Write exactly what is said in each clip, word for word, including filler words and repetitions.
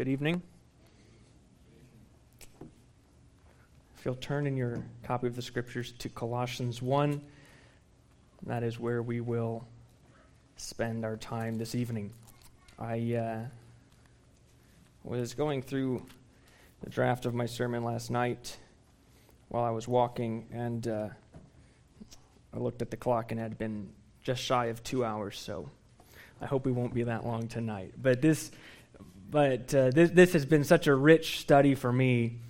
Good evening. If you'll turn in your copy of the Scriptures to Colossians one, that is where we will spend our time this evening. I uh, was going through the draft of my sermon last night while I was walking, and uh, I looked at the clock and it had been just shy of two hours, so I hope we won't be that long tonight. But this, but uh, this, this has been such a rich study for me.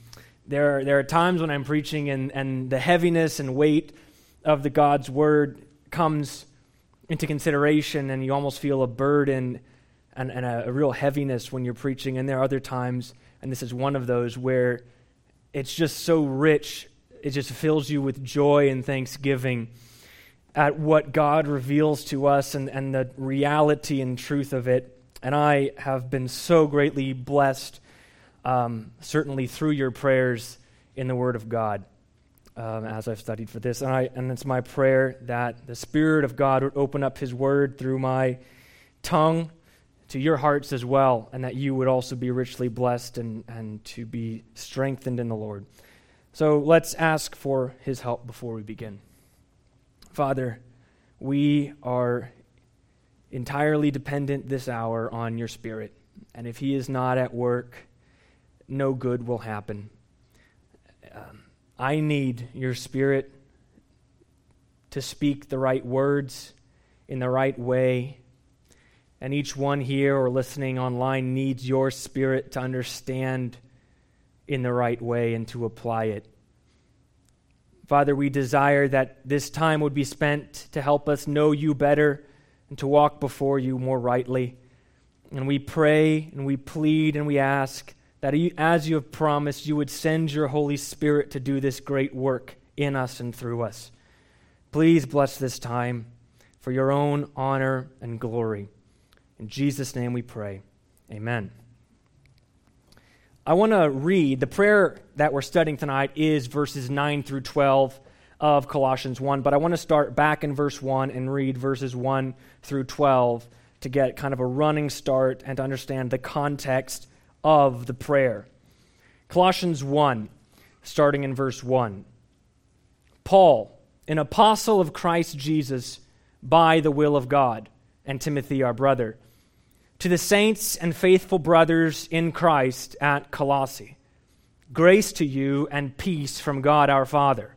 There are, there are times when I'm preaching and, and the heaviness and weight of the God's Word comes into consideration, and you almost feel a burden and, and a, a real heaviness when you're preaching. And there are other times, and this is one of those, where it's just so rich, it just fills you with joy and thanksgiving at what God reveals to us and, and the reality and truth of it. And I have been so greatly blessed Um, certainly through your prayers in the Word of God, um, as I've studied for this. And, I, and it's my prayer that the Spirit of God would open up His Word through my tongue to your hearts as well, and that you would also be richly blessed and, and to be strengthened in the Lord. So let's ask for His help before we begin. Father, we are entirely dependent this hour on your Spirit, and if He is not at work, no good will happen. Um, I need your Spirit to speak the right words in the right way. And each one here or listening online needs your Spirit to understand in the right way and to apply it. Father, we desire that this time would be spent to help us know you better and to walk before you more rightly. And we pray and we plead and we ask that as you have promised, you would send your Holy Spirit to do this great work in us and through us. Please bless this time for your own honor and glory. In Jesus' name we pray. Amen. I want to read, the prayer that we're studying tonight is verses nine through twelve of Colossians one, but I want to start back in verse one and read verses one through twelve to get kind of a running start and to understand the context of the prayer. Colossians one, starting in verse one. Paul, an apostle of Christ Jesus by the will of God, and Timothy our brother, to the saints and faithful brothers in Christ at Colossae, grace to you and peace from God our Father.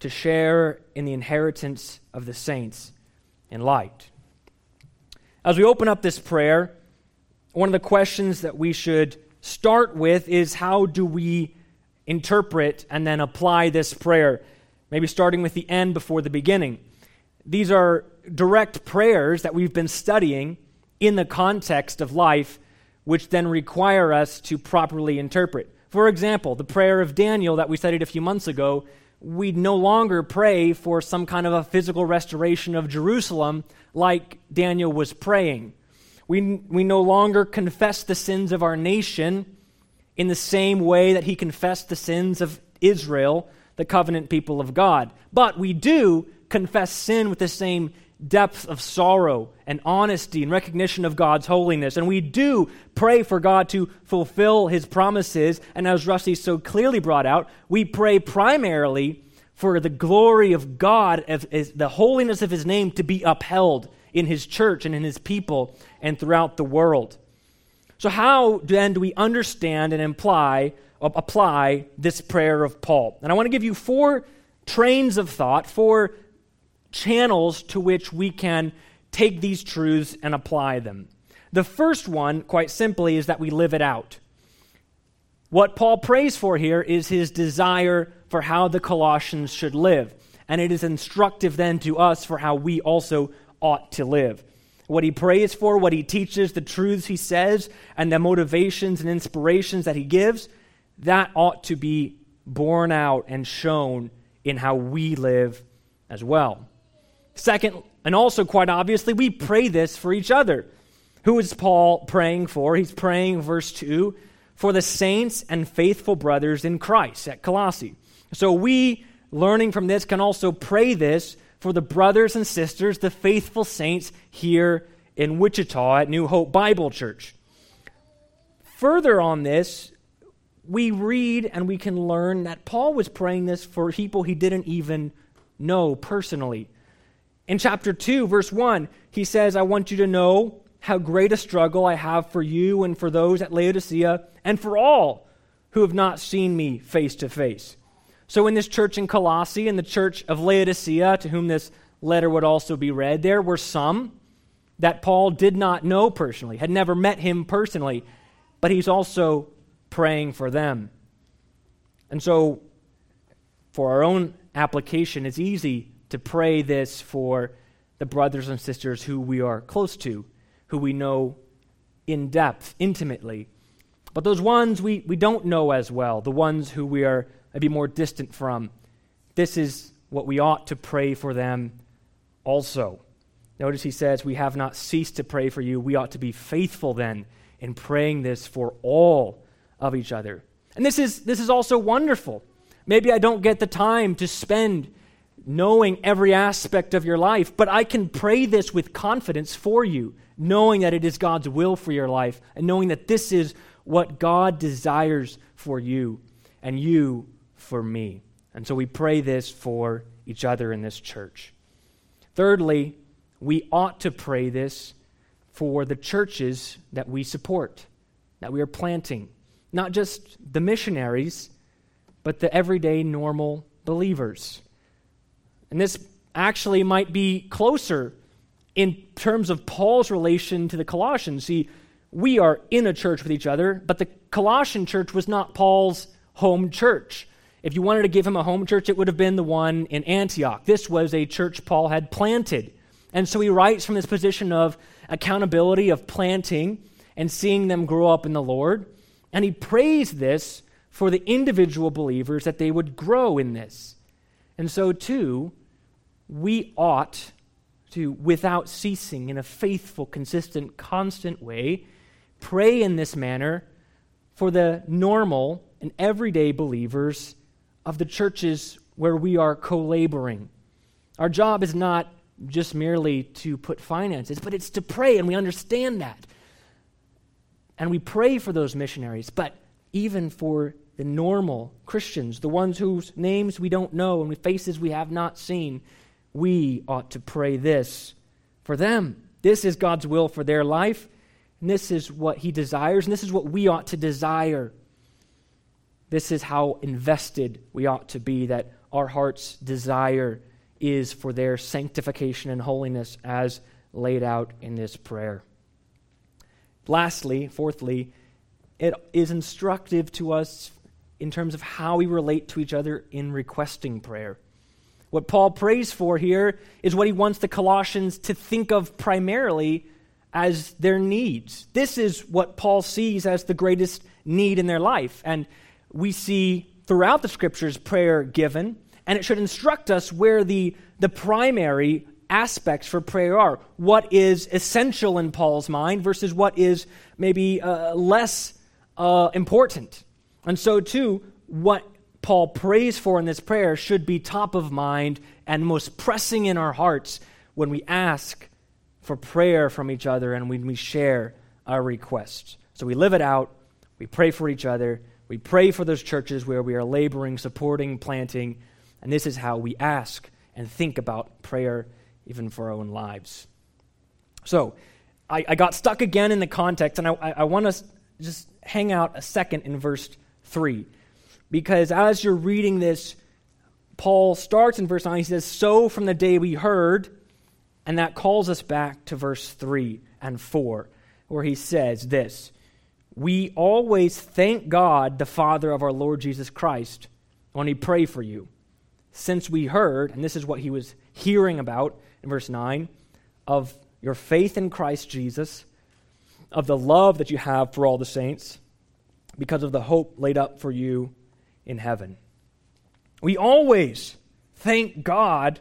to share in the inheritance of the saints in light. As we open up this prayer, one of the questions that we should start with is, how do we interpret and then apply this prayer? Maybe starting with the end before the beginning. These are direct prayers that we've been studying in the context of life, which then require us to properly interpret. For example, the prayer of Daniel that we studied a few months ago, we no longer pray for some kind of a physical restoration of Jerusalem like Daniel was praying. We, we no longer confess the sins of our nation in the same way that he confessed the sins of Israel, the covenant people of God. But we do confess sin with the same depth of sorrow and honesty and recognition of God's holiness. And we do pray for God to fulfill his promises. And as Rusty so clearly brought out, we pray primarily for the glory of God, of, of the holiness of his name to be upheld in his church and in his people and throughout the world. So how then do we understand and imply, apply this prayer of Paul? And I want to give you four trains of thought, four channels to which we can take these truths and apply them. The first one, quite simply, is that we live it out. What Paul prays for here is his desire for how the Colossians should live, and it is instructive then to us for how we also ought to live. What he prays for, what he teaches, the truths he says, and the motivations and inspirations that he gives, that ought to be borne out and shown in how we live as well. Second, and also quite obviously, we pray this for each other. Who is Paul praying for? He's praying, verse two, for the saints and faithful brothers in Christ at Colossae. So we, learning from this, can also pray this for the brothers and sisters, the faithful saints here in Wichita at New Hope Bible Church. Further on this, we read and we can learn that Paul was praying this for people he didn't even know personally. In chapter two, verse one, he says, I want you to know how great a struggle I have for you and for those at Laodicea and for all who have not seen me face to face. So in this church in Colossae, in the church of Laodicea, to whom this letter would also be read, there were some that Paul did not know personally, had never met him personally, but he's also praying for them. And so for our own application, it's easy to pray this for the brothers and sisters who we are close to, who we know in depth, intimately. But those ones we, we don't know as well, the ones who we are maybe more distant from, this is what we ought to pray for them also. Notice he says, we have not ceased to pray for you. We ought to be faithful then in praying this for all of each other. And this is this is also wonderful. Maybe I don't get the time to spend knowing every aspect of your life, but I can pray this with confidence for you, knowing that it is God's will for your life and knowing that this is what God desires for you and you for me. And so we pray this for each other in this church. Thirdly, we ought to pray this for the churches that we support, that we are planting, not just the missionaries, but the everyday normal believers. And this actually might be closer in terms of Paul's relation to the Colossians. See, we are in a church with each other, but the Colossian church was not Paul's home church. If you wanted to give him a home church, it would have been the one in Antioch. This was a church Paul had planted. And so he writes from this position of accountability, of planting, and seeing them grow up in the Lord. And he prays this for the individual believers, that they would grow in this. And so too, we ought to, without ceasing, in a faithful, consistent, constant way, pray in this manner for the normal and everyday believers of the churches where we are co-laboring. Our job is not just merely to put finances, but it's to pray, and we understand that. And we pray for those missionaries, but even for the normal Christians, the ones whose names we don't know and faces we have not seen, we ought to pray this for them. This is God's will for their life, and this is what he desires, and this is what we ought to desire. This is how invested we ought to be, that our heart's desire is for their sanctification and holiness as laid out in this prayer. Lastly, fourthly, it is instructive to us in terms of how we relate to each other in requesting prayer. What Paul prays for here is what he wants the Colossians to think of primarily as their needs. This is what Paul sees as the greatest need in their life. And we see throughout the scriptures prayer given, and it should instruct us where the, the primary aspects for prayer are. What is essential in Paul's mind versus what is maybe uh, less uh, important. And so too, what Paul prays for in this prayer should be top of mind and most pressing in our hearts when we ask for prayer from each other and when we share our requests. So we live it out, we pray for each other, we pray for those churches where we are laboring, supporting, planting, and this is how we ask and think about prayer even for our own lives. So I, I got stuck again in the context, and I, I want to just hang out a second in verse three. Because as you're reading this, Paul starts in verse nine, he says, so from the day we heard, and that calls us back to verse three and four, where he says this, we always thank God, the Father of our Lord Jesus Christ, when we pray for you, since we heard, and this is what he was hearing about in verse nine, of your faith in Christ Jesus, of the love that you have for all the saints, because of the hope laid up for you in heaven. We always thank God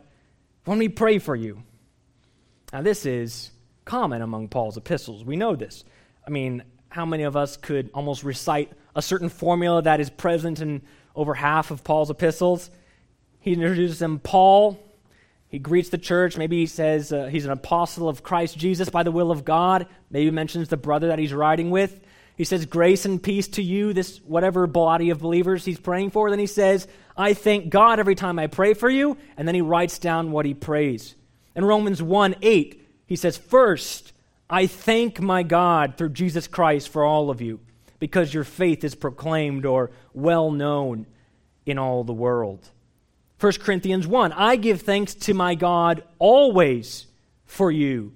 when we pray for you. Now, this is common among Paul's epistles. We know this. I mean, how many of us could almost recite a certain formula that is present in over half of Paul's epistles? He introduces them, Paul. He greets the church. Maybe he says uh, he's an apostle of Christ Jesus by the will of God. Maybe he mentions the brother that he's riding with. He says, grace and peace to you, this whatever body of believers he's praying for. Then he says, I thank God every time I pray for you. And then he writes down what he prays. In Romans one eight, he says, first, I thank my God through Jesus Christ for all of you, because your faith is proclaimed or well known in all the world. First Corinthians one, I give thanks to my God always for you,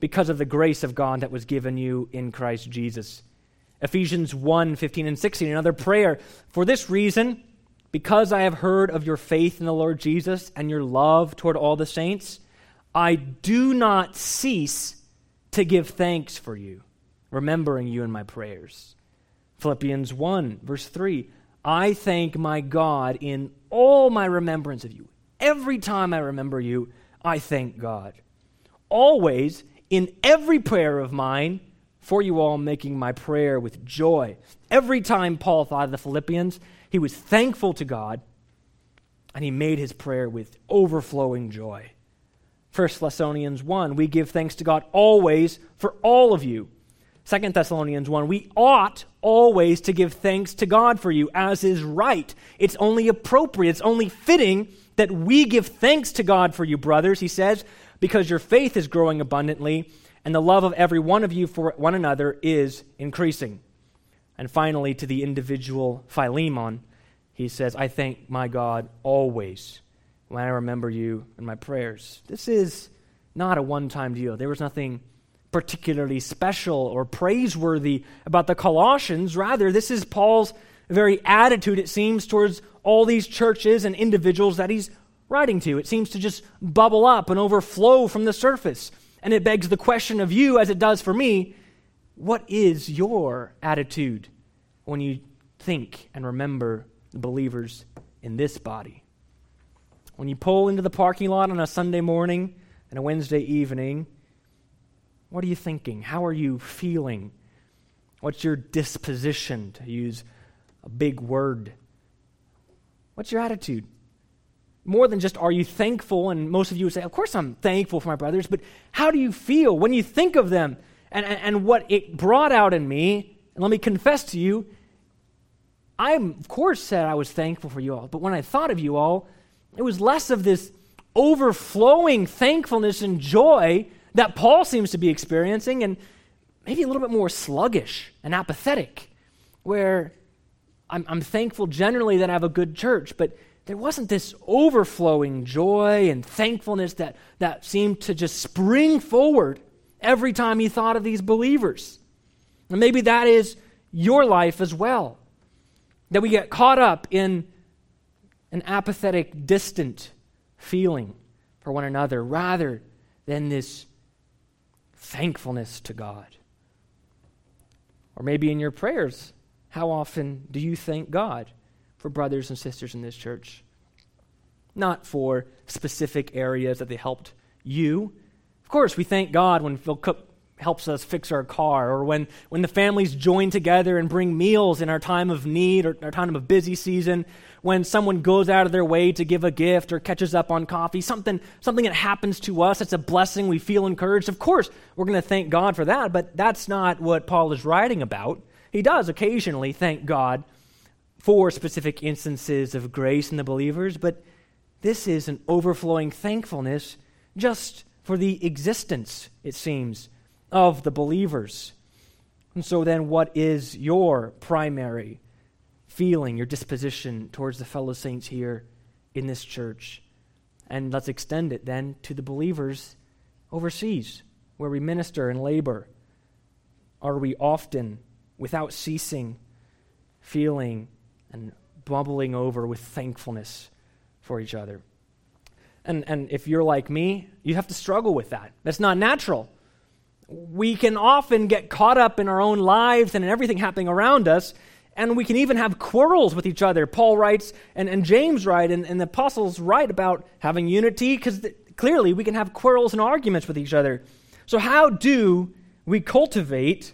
because of the grace of God that was given you in Christ Jesus. Ephesians one fifteen and sixteen, another prayer. For this reason, because I have heard of your faith in the Lord Jesus and your love toward all the saints, I do not cease to give thanks for you, remembering you in my prayers. Philippians one, verse three, I thank my God in all my remembrance of you. Every time I remember you, I thank God. Always, in every prayer of mine, for you all, making my prayer with joy. Every time Paul thought of the Philippians, he was thankful to God, and he made his prayer with overflowing joy. First Thessalonians one, we give thanks to God always for all of you. Second Thessalonians one, we ought always to give thanks to God for you, as is right. It's only appropriate, it's only fitting that we give thanks to God for you, brothers, he says, because your faith is growing abundantly, and the love of every one of you for one another is increasing. And finally, to the individual Philemon, he says, I thank my God always when I remember you in my prayers. This is not a one-time deal. There was nothing particularly special or praiseworthy about the Colossians. Rather, this is Paul's very attitude, it seems, towards all these churches and individuals that he's writing to. It seems to just bubble up and overflow from the surface. And it begs the question of you, as it does for me, what is your attitude when you think and remember the believers in this body? When you pull into the parking lot on a Sunday morning and a Wednesday evening, what are you thinking? How are you feeling? What's your disposition, to use a big word? What's your attitude? More than just, are you thankful? And most of you would say, of course I'm thankful for my brothers, but how do you feel when you think of them and, and, and what it brought out in me? And let me confess to you, I of course said I was thankful for you all, but when I thought of you all, it was less of this overflowing thankfulness and joy that Paul seems to be experiencing, and maybe a little bit more sluggish and apathetic, where I'm, I'm thankful generally that I have a good church, but there wasn't this overflowing joy and thankfulness that, that seemed to just spring forward every time he thought of these believers. And maybe that is your life as well, that we get caught up in an apathetic, distant feeling for one another rather than this thankfulness to God. Or maybe in your prayers, how often do you thank God for brothers and sisters in this church? Not for specific areas that they helped you. Of course, we thank God when Phil Cook helps us fix our car, or when, when the families join together and bring meals in our time of need or our time of busy season, when someone goes out of their way to give a gift or catches up on coffee, something, something that happens to us, it's a blessing, we feel encouraged. Of course, we're going to thank God for that, but that's not what Paul is writing about. He does occasionally thank God for specific instances of grace in the believers, but this is an overflowing thankfulness just for the existence, it seems, of the believers. And so then what is your primary feeling, your disposition towards the fellow saints here in this church? And let's extend it then to the believers overseas, where we minister and labor. Are we often, without ceasing, feeling and bubbling over with thankfulness for each other? And and if you're like me, you have to struggle with that. That's not natural. We can often get caught up in our own lives and in everything happening around us, and we can even have quarrels with each other. Paul writes, and, and James writes, and, and the apostles write about having unity, because th- clearly we can have quarrels and arguments with each other. So how do we cultivate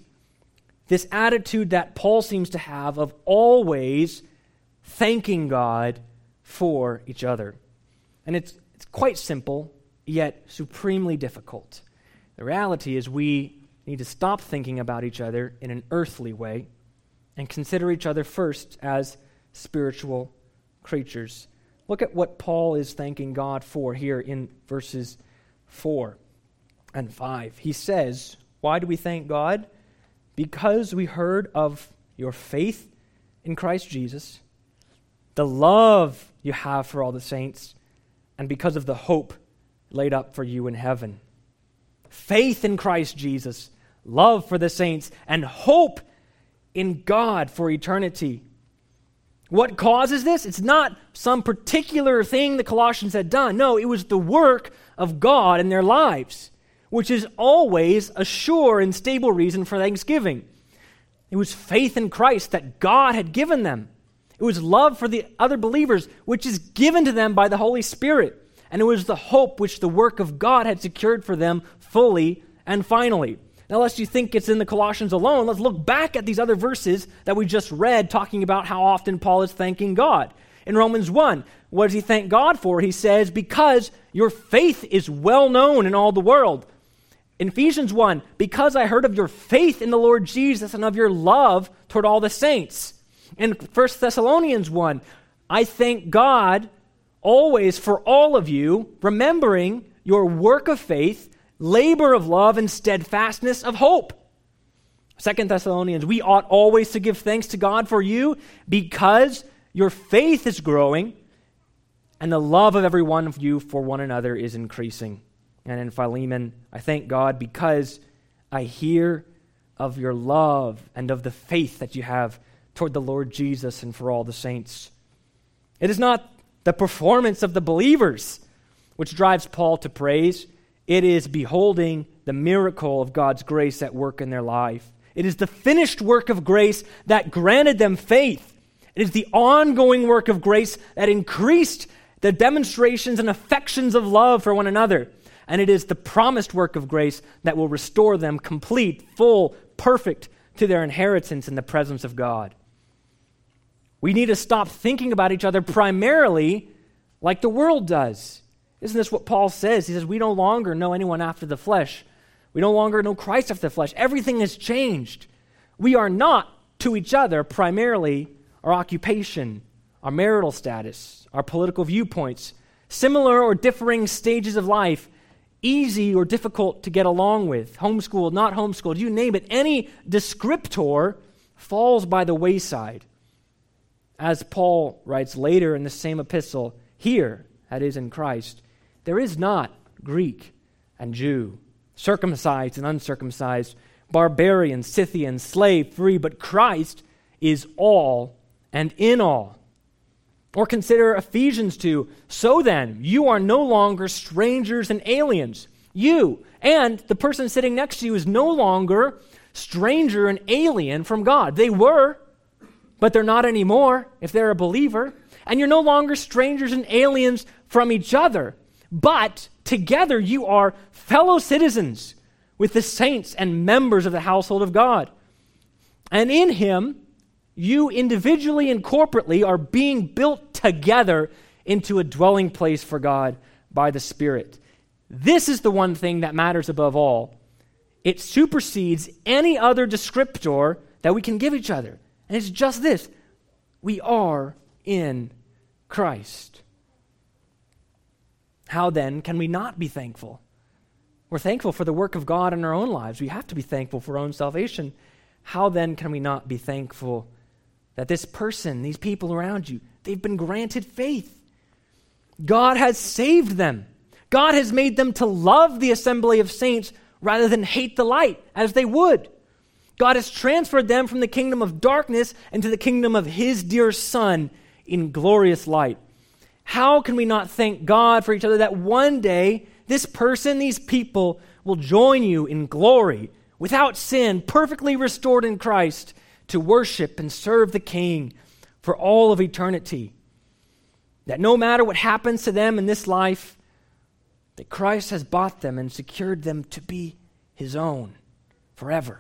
this attitude that Paul seems to have of always thanking God for each other? And it's it's quite simple, yet supremely difficult. The reality is we need to stop thinking about each other in an earthly way and consider each other first as spiritual creatures. Look at what Paul is thanking God for here in verses four and five. He says, why do we thank God? Because we heard of your faith in Christ Jesus, the love you have for all the saints, and because of the hope laid up for you in heaven. Faith in Christ Jesus, love for the saints, and hope in God for eternity. What causes this? It's not some particular thing the Colossians had done. No, it was the work of God in their lives, which is always a sure and stable reason for thanksgiving. It was faith in Christ that God had given them. It was love for the other believers, which is given to them by the Holy Spirit. And it was the hope which the work of God had secured for them fully and finally. Now, lest you think it's in the Colossians alone, let's look back at these other verses that we just read talking about how often Paul is thanking God. In Romans one, what does he thank God for? He says, because your faith is well known in all the world. In Ephesians one, because I heard of your faith in the Lord Jesus and of your love toward all the saints. In First Thessalonians one, I thank God always for all of you, remembering your work of faith, labor of love, and steadfastness of hope. Second Thessalonians, we ought always to give thanks to God for you because your faith is growing and the love of every one of you for one another is increasing. And in Philemon, I thank God because I hear of your love and of the faith that you have toward the Lord Jesus and for all the saints. It is not the performance of the believers which drives Paul to praise. It is beholding the miracle of God's grace at work in their life. It is the finished work of grace that granted them faith. It is the ongoing work of grace that increased the demonstrations and affections of love for one another. And it is the promised work of grace that will restore them complete, full, perfect to their inheritance in the presence of God. We need to stop thinking about each other primarily like the world does. Isn't this what Paul says? He says, we no longer know anyone after the flesh. We no longer know Christ after the flesh. Everything has changed. We are not to each other primarily our occupation, our marital status, our political viewpoints, similar or differing stages of life, easy or difficult to get along with, homeschooled, not homeschooled, you name it, any descriptor falls by the wayside. As Paul writes later in the same epistle, here, that is in Christ, there is not Greek and Jew, circumcised and uncircumcised, barbarian, Scythian, slave, free, but Christ is all and in all. Or consider Ephesians two. So then, you are no longer strangers and aliens. You and the person sitting next to you is no longer stranger and alien from God. They were, but they're not anymore if they're a believer. And you're no longer strangers and aliens from each other. But together you are fellow citizens with the saints and members of the household of God. And in him, you individually and corporately are being built together into a dwelling place for God by the Spirit. This is the one thing that matters above all. It supersedes any other descriptor that we can give each other. And it's just this: we are in Christ. How then can we not be thankful? We're thankful for the work of God in our own lives. We have to be thankful for our own salvation. How then can we not be thankful that this person, these people around you, they've been granted faith? God has saved them. God has made them to love the assembly of saints rather than hate the light as they would. God has transferred them from the kingdom of darkness into the kingdom of his dear Son in glorious light. How can we not thank God for each other that one day this person, these people, will join you in glory, without sin, perfectly restored in Christ, to worship and serve the King for all of eternity? That no matter what happens to them in this life, that Christ has bought them and secured them to be his own forever.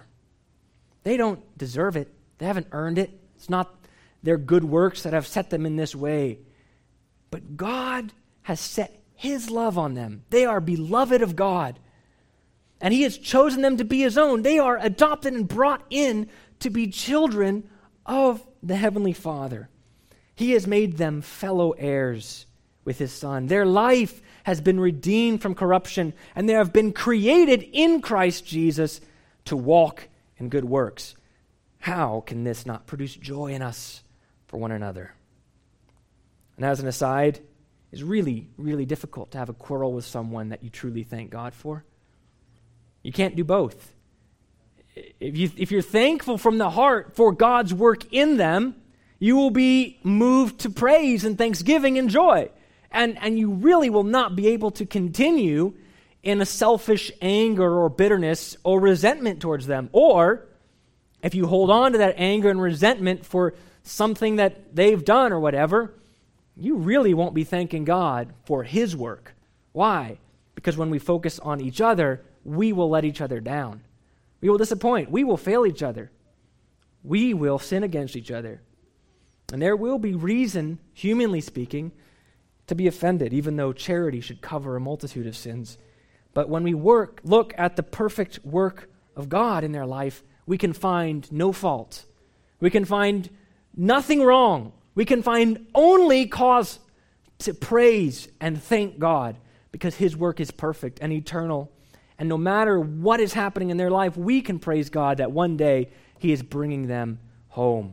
They don't deserve it. They haven't earned it. It's not their good works that have set them in this way. But God has set his love on them. They are beloved of God. And he has chosen them to be his own. They are adopted and brought in to be children of the Heavenly Father. He has made them fellow heirs with his Son. Their life has been redeemed from corruption, and they have been created in Christ Jesus to walk in good works. How can this not produce joy in us for one another? And as an aside, it's really, really difficult to have a quarrel with someone that you truly thank God for. You can't do both. If, you, if you're thankful from the heart for God's work in them, you will be moved to praise and thanksgiving and joy. And, and you really will not be able to continue in a selfish anger or bitterness or resentment towards them. Or if you hold on to that anger and resentment for something that they've done or whatever, you really won't be thanking God for his work. Why? Because when we focus on each other, we will let each other down. We will disappoint. We will fail each other. We will sin against each other. And there will be reason, humanly speaking, to be offended, even though charity should cover a multitude of sins. But when we work, look at the perfect work of God in their life, we can find no fault. We can find nothing wrong. We can find only cause to praise and thank God because his work is perfect and eternal. And no matter what is happening in their life, we can praise God that one day he is bringing them home.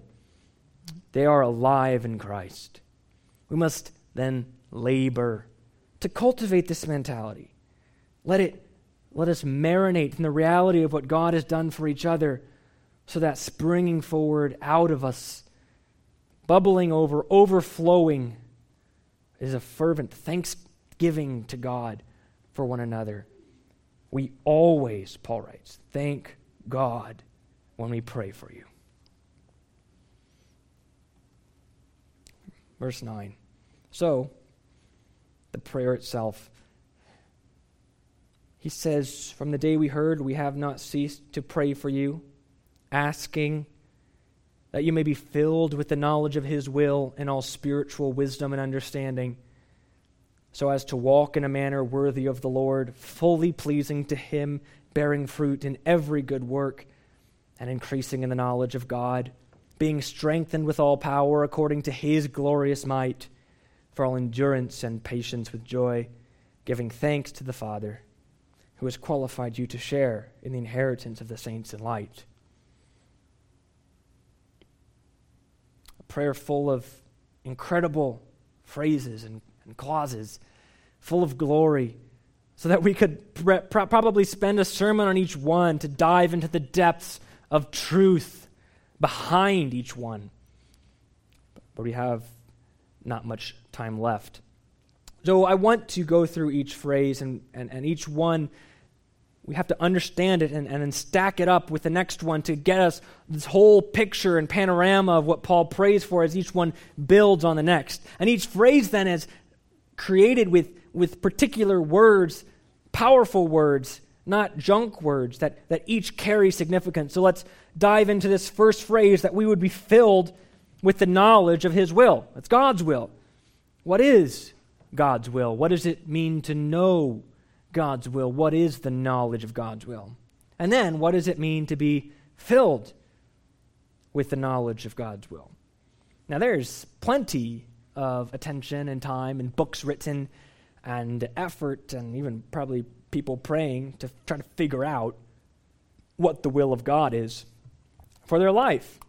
They are alive in Christ. We must then labor to cultivate this mentality. Let it, let us marinate in the reality of what God has done for each other, so that springing forward out of us, bubbling over, overflowing, is a fervent thanksgiving to God for one another. We always, Paul writes, thank God when we pray for you. Verse nine. So, the prayer itself. He says, from the day we heard, we have not ceased to pray for you, asking that you may be filled with the knowledge of his will and all spiritual wisdom and understanding, so as to walk in a manner worthy of the Lord, fully pleasing to him, bearing fruit in every good work, and increasing in the knowledge of God, being strengthened with all power according to his glorious might, for all endurance and patience with joy, giving thanks to the Father, who has qualified you to share in the inheritance of the saints in light. Prayer full of incredible phrases and, and clauses, full of glory, so that we could pre- pro- probably spend a sermon on each one to dive into the depths of truth behind each one. But we have not much time left. So I want to go through each phrase and, and, and each one. We have to understand it and, and then stack it up with the next one to get us this whole picture and panorama of what Paul prays for as each one builds on the next. And each phrase then is created with, with particular words, powerful words not junk words that, that each carry significance. So let's dive into this first phrase, that we would be filled with the knowledge of his will. That's God's will. What is God's will? What does it mean to know God's will? What is the knowledge of God's will? And then what does it mean to be filled with the knowledge of God's will? Now there's plenty of attention and time and books written and effort and even probably people praying to try to figure out what the will of God is for their life.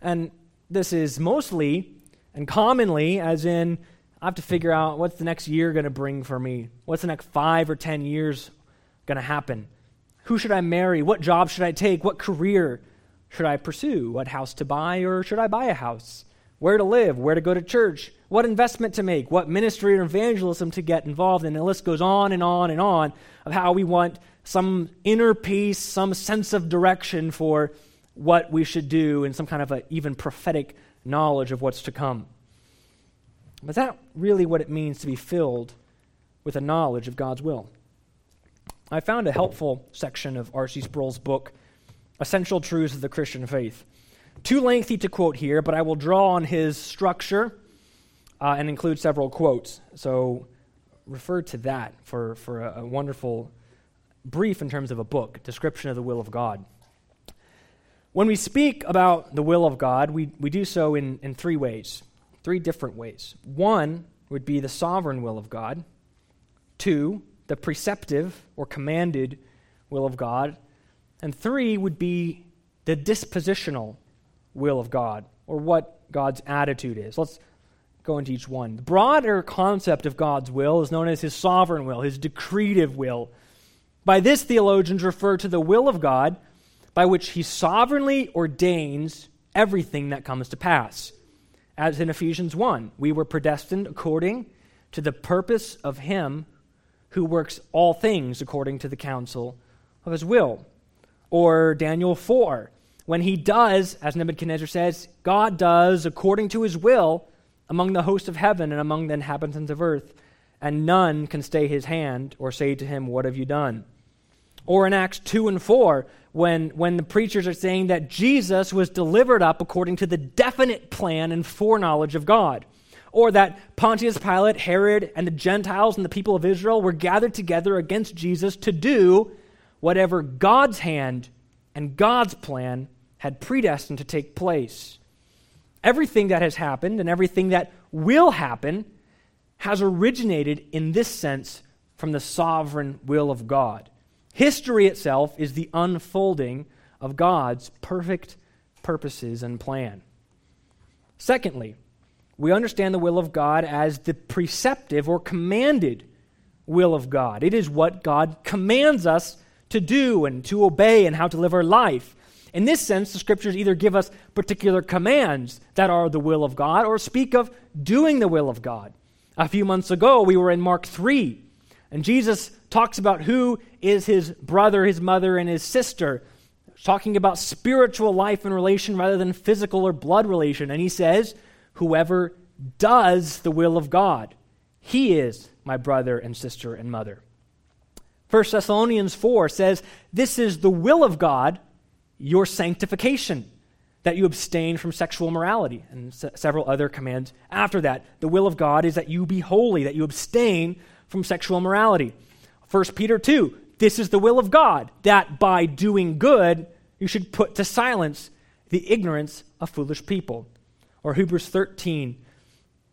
And this is mostly and commonly as in, I have to figure out what's the next year going to bring for me? What's the next five or ten years going to happen? Who should I marry? What job should I take? What career should I pursue? What house to buy, or should I buy a house? Where to live? Where to go to church? What investment to make? What ministry or evangelism to get involved in? The list goes on and on and on of how we want some inner peace, some sense of direction for what we should do, and some kind of a even prophetic knowledge of what's to come. But is that really what it means to be filled with a knowledge of God's will? I found a helpful section of R C Sproul's book, Essential Truths of the Christian Faith. Too lengthy to quote here, but I will draw on his structure uh, and include several quotes. So refer to that for, for a, a wonderful brief in terms of a book, description of the will of God. When we speak about the will of God, we, we do so in, in three ways, three different ways. One would be the sovereign will of God. Two, the preceptive or commanded will of God. And three would be the dispositional will of God, or what God's attitude is. Let's go into each one. The broader concept of God's will is known as his sovereign will, his decretive will. By this, theologians refer to the will of God by which he sovereignly ordains everything that comes to pass. As in Ephesians one, we were predestined according to the purpose of him who works all things according to the counsel of his will. Or Daniel four, when he does, as Nebuchadnezzar says, God does according to his will among the hosts of heaven and among the inhabitants of earth, and none can stay his hand or say to him, what have you done? Or in Acts two and four, when, when the preachers are saying that Jesus was delivered up according to the definite plan and foreknowledge of God. Or that Pontius Pilate, Herod, and the Gentiles and the people of Israel were gathered together against Jesus to do whatever God's hand and God's plan had predestined to take place. Everything that has happened and everything that will happen has originated in this sense from the sovereign will of God. History itself is the unfolding of God's perfect purposes and plan. Secondly, we understand the will of God as the preceptive or commanded will of God. It is what God commands us to do and to obey and how to live our life. In this sense, the scriptures either give us particular commands that are the will of God or speak of doing the will of God. A few months ago, we were in Mark three, and Jesus talks about who is his brother, his mother, and his sister, talking about spiritual life and relation rather than physical or blood relation. And he says, whoever does the will of God, he is my brother and sister and mother. First Thessalonians four says, this is the will of God, your sanctification, that you abstain from sexual immorality, and se- several other commands after that. The will of God is that you be holy, that you abstain from sexual immorality. First Peter two, this is the will of God, that by doing good, you should put to silence the ignorance of foolish people. Or Hebrews thirteen,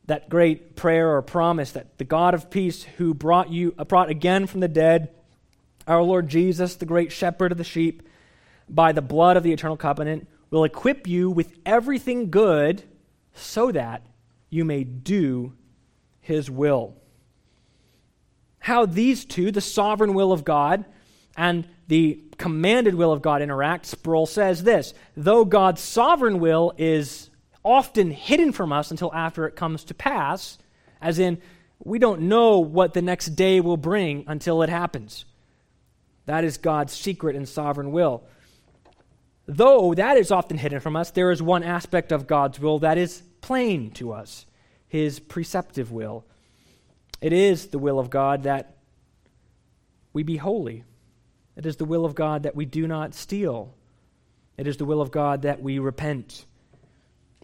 that great prayer or promise that the God of peace who brought you, brought again from the dead, our Lord Jesus, the great shepherd of the sheep, by the blood of the eternal covenant, will equip you with everything good so that you may do his will. How these two, the sovereign will of God and the commanded will of God, interact, Sproul says this, though God's sovereign will is often hidden from us until after it comes to pass, as in we don't know what the next day will bring until it happens. That is God's secret and sovereign will. Though that is often hidden from us, there is one aspect of God's will that is plain to us, his preceptive will. It is the will of God that we be holy, It is the will of God that we do not steal. It is the will of God that we repent,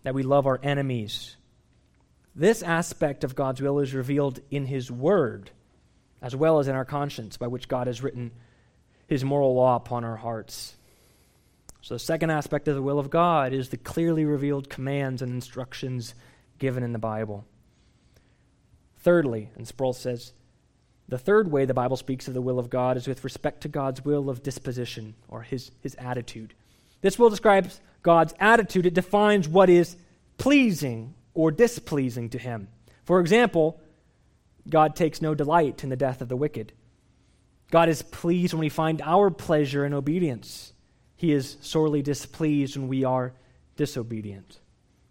that we love our enemies. This aspect of God's will is revealed in His Word, as well as in our conscience, by which God has written His moral law upon our hearts. So the second aspect of the will of God is the clearly revealed commands and instructions given in the Bible. Thirdly, and Sproul says, the third way the Bible speaks of the will of God is with respect to God's will of disposition, or his, his attitude. This will describes God's attitude. It defines what is pleasing or displeasing to Him. For example, God takes no delight in the death of the wicked. God is pleased when we find our pleasure in obedience. He is sorely displeased when we are disobedient.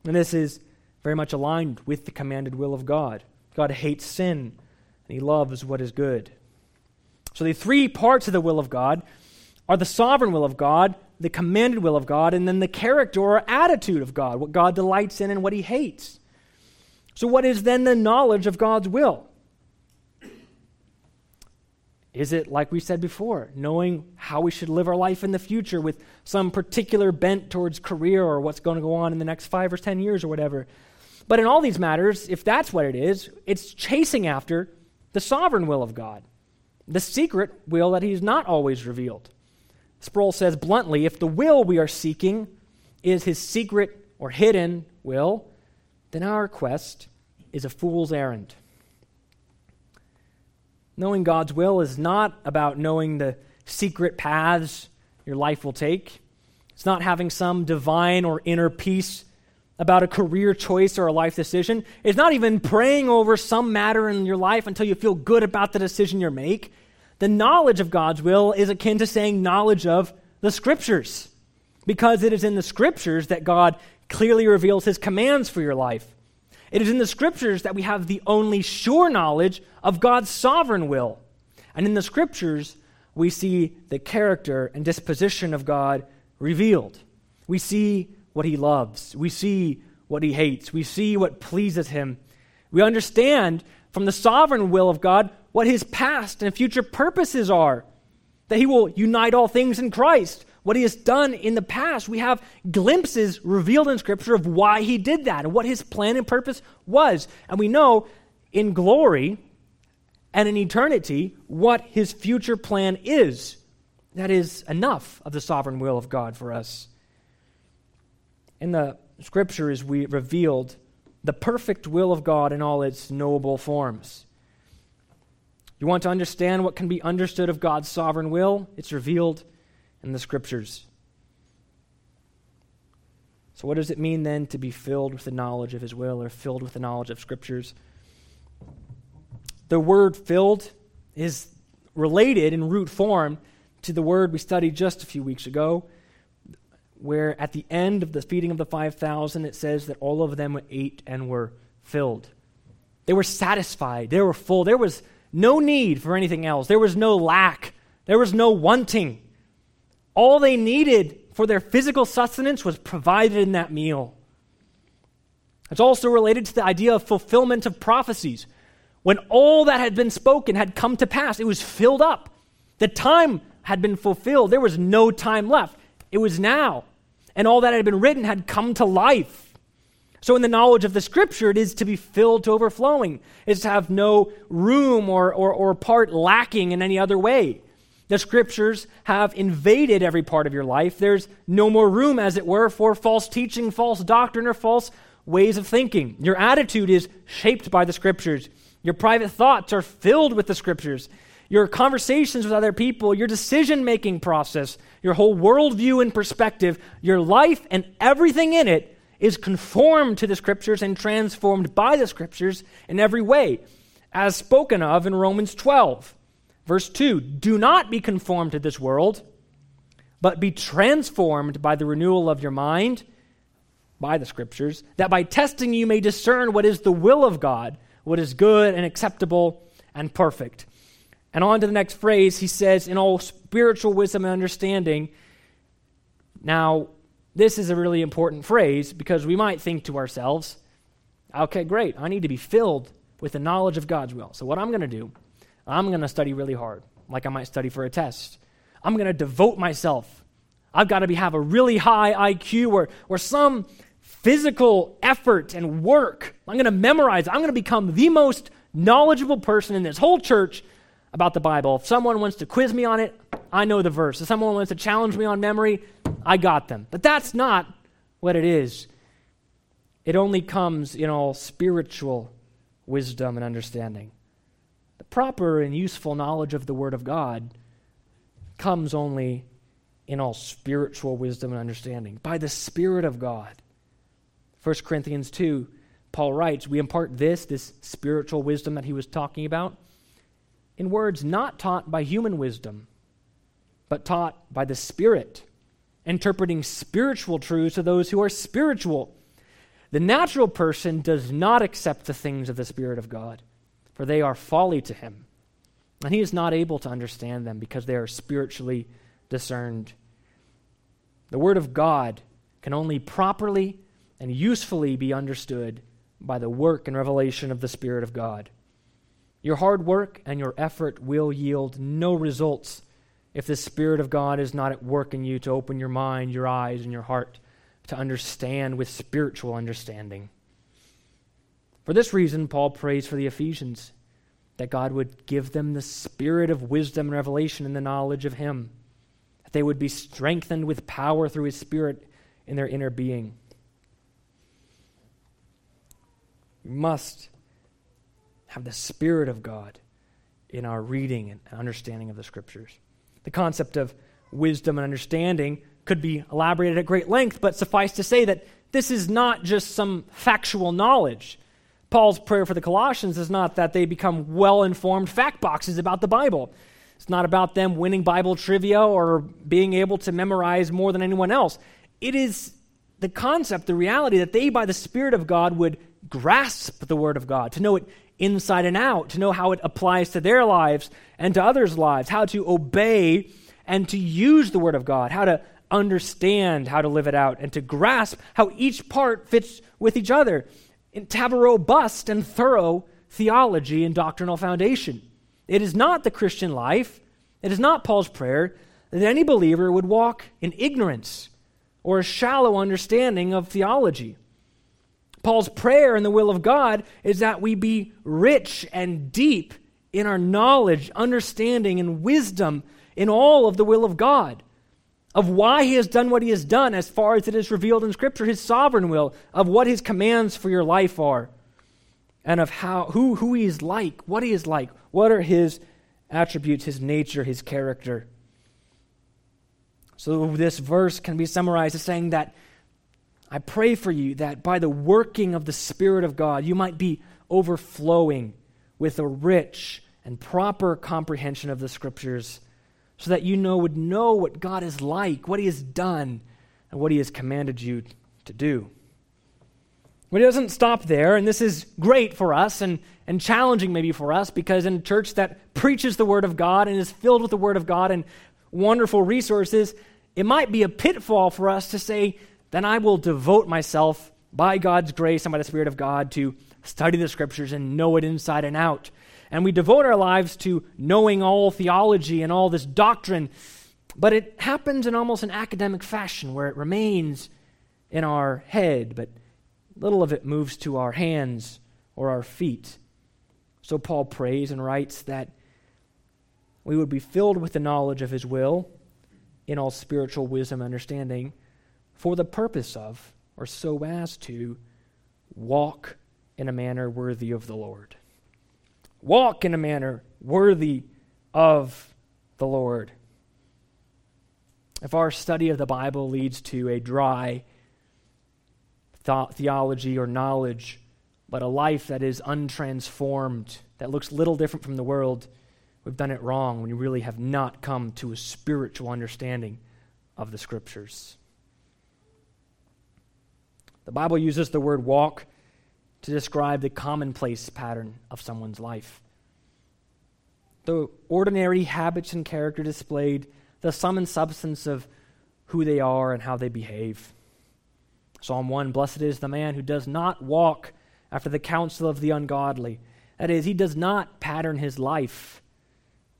And this is very much aligned with the commanded will of God. God hates sin, and He loves what is good. So the three parts of the will of God are the sovereign will of God, the commanded will of God, and then the character or attitude of God, what God delights in and what He hates. So what is then the knowledge of God's will? Is it, like we said before, knowing how we should live our life in the future with some particular bent towards career or what's going to go on in the next five or ten years or whatever? But in all these matters, if that's what it is, it's chasing after the sovereign will of God, the secret will that He's not always revealed. Sproul says bluntly, if the will we are seeking is His secret or hidden will, then our quest is a fool's errand. Knowing God's will is not about knowing the secret paths your life will take. It's not having some divine or inner peace about a career choice or a life decision. It's not even praying over some matter in your life until you feel good about the decision you make. The knowledge of God's will is akin to saying knowledge of the Scriptures, because it is in the Scriptures that God clearly reveals His commands for your life. It is in the Scriptures that we have the only sure knowledge of God's sovereign will. And in the Scriptures, we see the character and disposition of God revealed. We see what He loves. We see what He hates. We see what pleases Him. We understand from the sovereign will of God what His past and future purposes are, that He will unite all things in Christ. What He has done in the past. We have glimpses revealed in Scripture of why He did that and what His plan and purpose was. And we know in glory and in eternity what His future plan is. That is enough of the sovereign will of God for us. In the Scripture is we revealed the perfect will of God in all its knowable forms. You want to understand what can be understood of God's sovereign will? It's revealed in the Scriptures. So what does it mean then to be filled with the knowledge of His will or filled with the knowledge of Scriptures? The word filled is related in root form to the word we studied just a few weeks ago, where at the end of the feeding of the five thousand, it says that all of them ate and were filled. They were satisfied. They were full. There was no need for anything else. There was no lack. There was no wanting. All they needed for their physical sustenance was provided in that meal. It's also related to the idea of fulfillment of prophecies. When all that had been spoken had come to pass, it was filled up. The time had been fulfilled. There was no time left. It was now. And all that had been written had come to life. So in the knowledge of the Scripture, it is to be filled to overflowing. It's to have no room or, or, or part lacking in any other way. The Scriptures have invaded every part of your life. There's no more room, as it were, for false teaching, false doctrine, or false ways of thinking. Your attitude is shaped by the Scriptures. Your private thoughts are filled with the Scriptures. Your conversations with other people, your decision-making process, your whole worldview and perspective, your life and everything in it is conformed to the Scriptures and transformed by the Scriptures in every way, as spoken of in Romans twelve. Verse two, do not be conformed to this world, but be transformed by the renewal of your mind, by the Scriptures, that by testing you may discern what is the will of God, what is good and acceptable and perfect. And on to the next phrase, he says, in all spiritual wisdom and understanding. Now, this is a really important phrase because we might think to ourselves, okay, great, I need to be filled with the knowledge of God's will. So what I'm going to do, I'm going to study really hard, like I might study for a test. I'm going to devote myself. I've got to be, have a really high I Q or, or some physical effort and work. I'm going to memorize. I'm going to become the most knowledgeable person in this whole church about the Bible. If someone wants to quiz me on it, I know the verse. If someone wants to challenge me on memory, I got them. But that's not what it is. It only comes in all spiritual wisdom and understanding. The proper and useful knowledge of the Word of God comes only in all spiritual wisdom and understanding, by the Spirit of God. First Corinthians two, Paul writes, we impart this, this spiritual wisdom that he was talking about, in words not taught by human wisdom, but taught by the Spirit, interpreting spiritual truths to those who are spiritual. The natural person does not accept the things of the Spirit of God, for they are folly to him, and he is not able to understand them because they are spiritually discerned. The Word of God can only properly and usefully be understood by the work and revelation of the Spirit of God. Your hard work and your effort will yield no results if the Spirit of God is not at work in you to open your mind, your eyes, and your heart to understand with spiritual understanding. For this reason, Paul prays for the Ephesians, that God would give them the spirit of wisdom and revelation in the knowledge of Him, that they would be strengthened with power through His Spirit in their inner being. We must have the Spirit of God in our reading and understanding of the Scriptures. The concept of wisdom and understanding could be elaborated at great length, but suffice to say that this is not just some factual knowledge. Paul's prayer for the Colossians is not that they become well-informed fact boxes about the Bible. It's not about them winning Bible trivia or being able to memorize more than anyone else. It is the concept, the reality, that they, by the Spirit of God, would grasp the Word of God, to know it inside and out, to know how it applies to their lives and to others' lives, how to obey and to use the Word of God, how to understand how to live it out, and to grasp how each part fits with each other in to have a robust and thorough theology and doctrinal foundation. It is not the Christian life, it is not Paul's prayer, that any believer would walk in ignorance or a shallow understanding of theology. Paul's prayer and the will of God is that we be rich and deep in our knowledge, understanding, and wisdom in all of the will of God, of why He has done what He has done as far as it is revealed in Scripture, His sovereign will, of what His commands for your life are, and of how who, who He is like, what He is like, what are His attributes, His nature, His character. So this verse can be summarized as saying that I pray for you that by the working of the Spirit of God, you might be overflowing with a rich and proper comprehension of the Scriptures, so that you know would know what God is like, what He has done, and what He has commanded you to do. But it doesn't stop there, and this is great for us and, and challenging maybe for us, because in a church that preaches the Word of God and is filled with the Word of God and wonderful resources, it might be a pitfall for us to say, then I will devote myself by God's grace and by the Spirit of God to study the Scriptures and know it inside and out. And we devote our lives to knowing all theology and all this doctrine, but it happens in almost an academic fashion where it remains in our head, but little of it moves to our hands or our feet. So Paul prays and writes that we would be filled with the knowledge of His will in all spiritual wisdom and understanding for the purpose of, or so as to, walk in a manner worthy of the Lord. Walk in a manner worthy of the Lord. If our study of the Bible leads to a dry th- theology or knowledge, but a life that is untransformed, that looks little different from the world, we've done it wrong when we really have not come to a spiritual understanding of the Scriptures. The Bible uses the word walk to describe the commonplace pattern of someone's life. The ordinary habits and character displayed, the sum and substance of who they are and how they behave. Psalm one, blessed is the man who does not walk after the counsel of the ungodly. That is, he does not pattern his life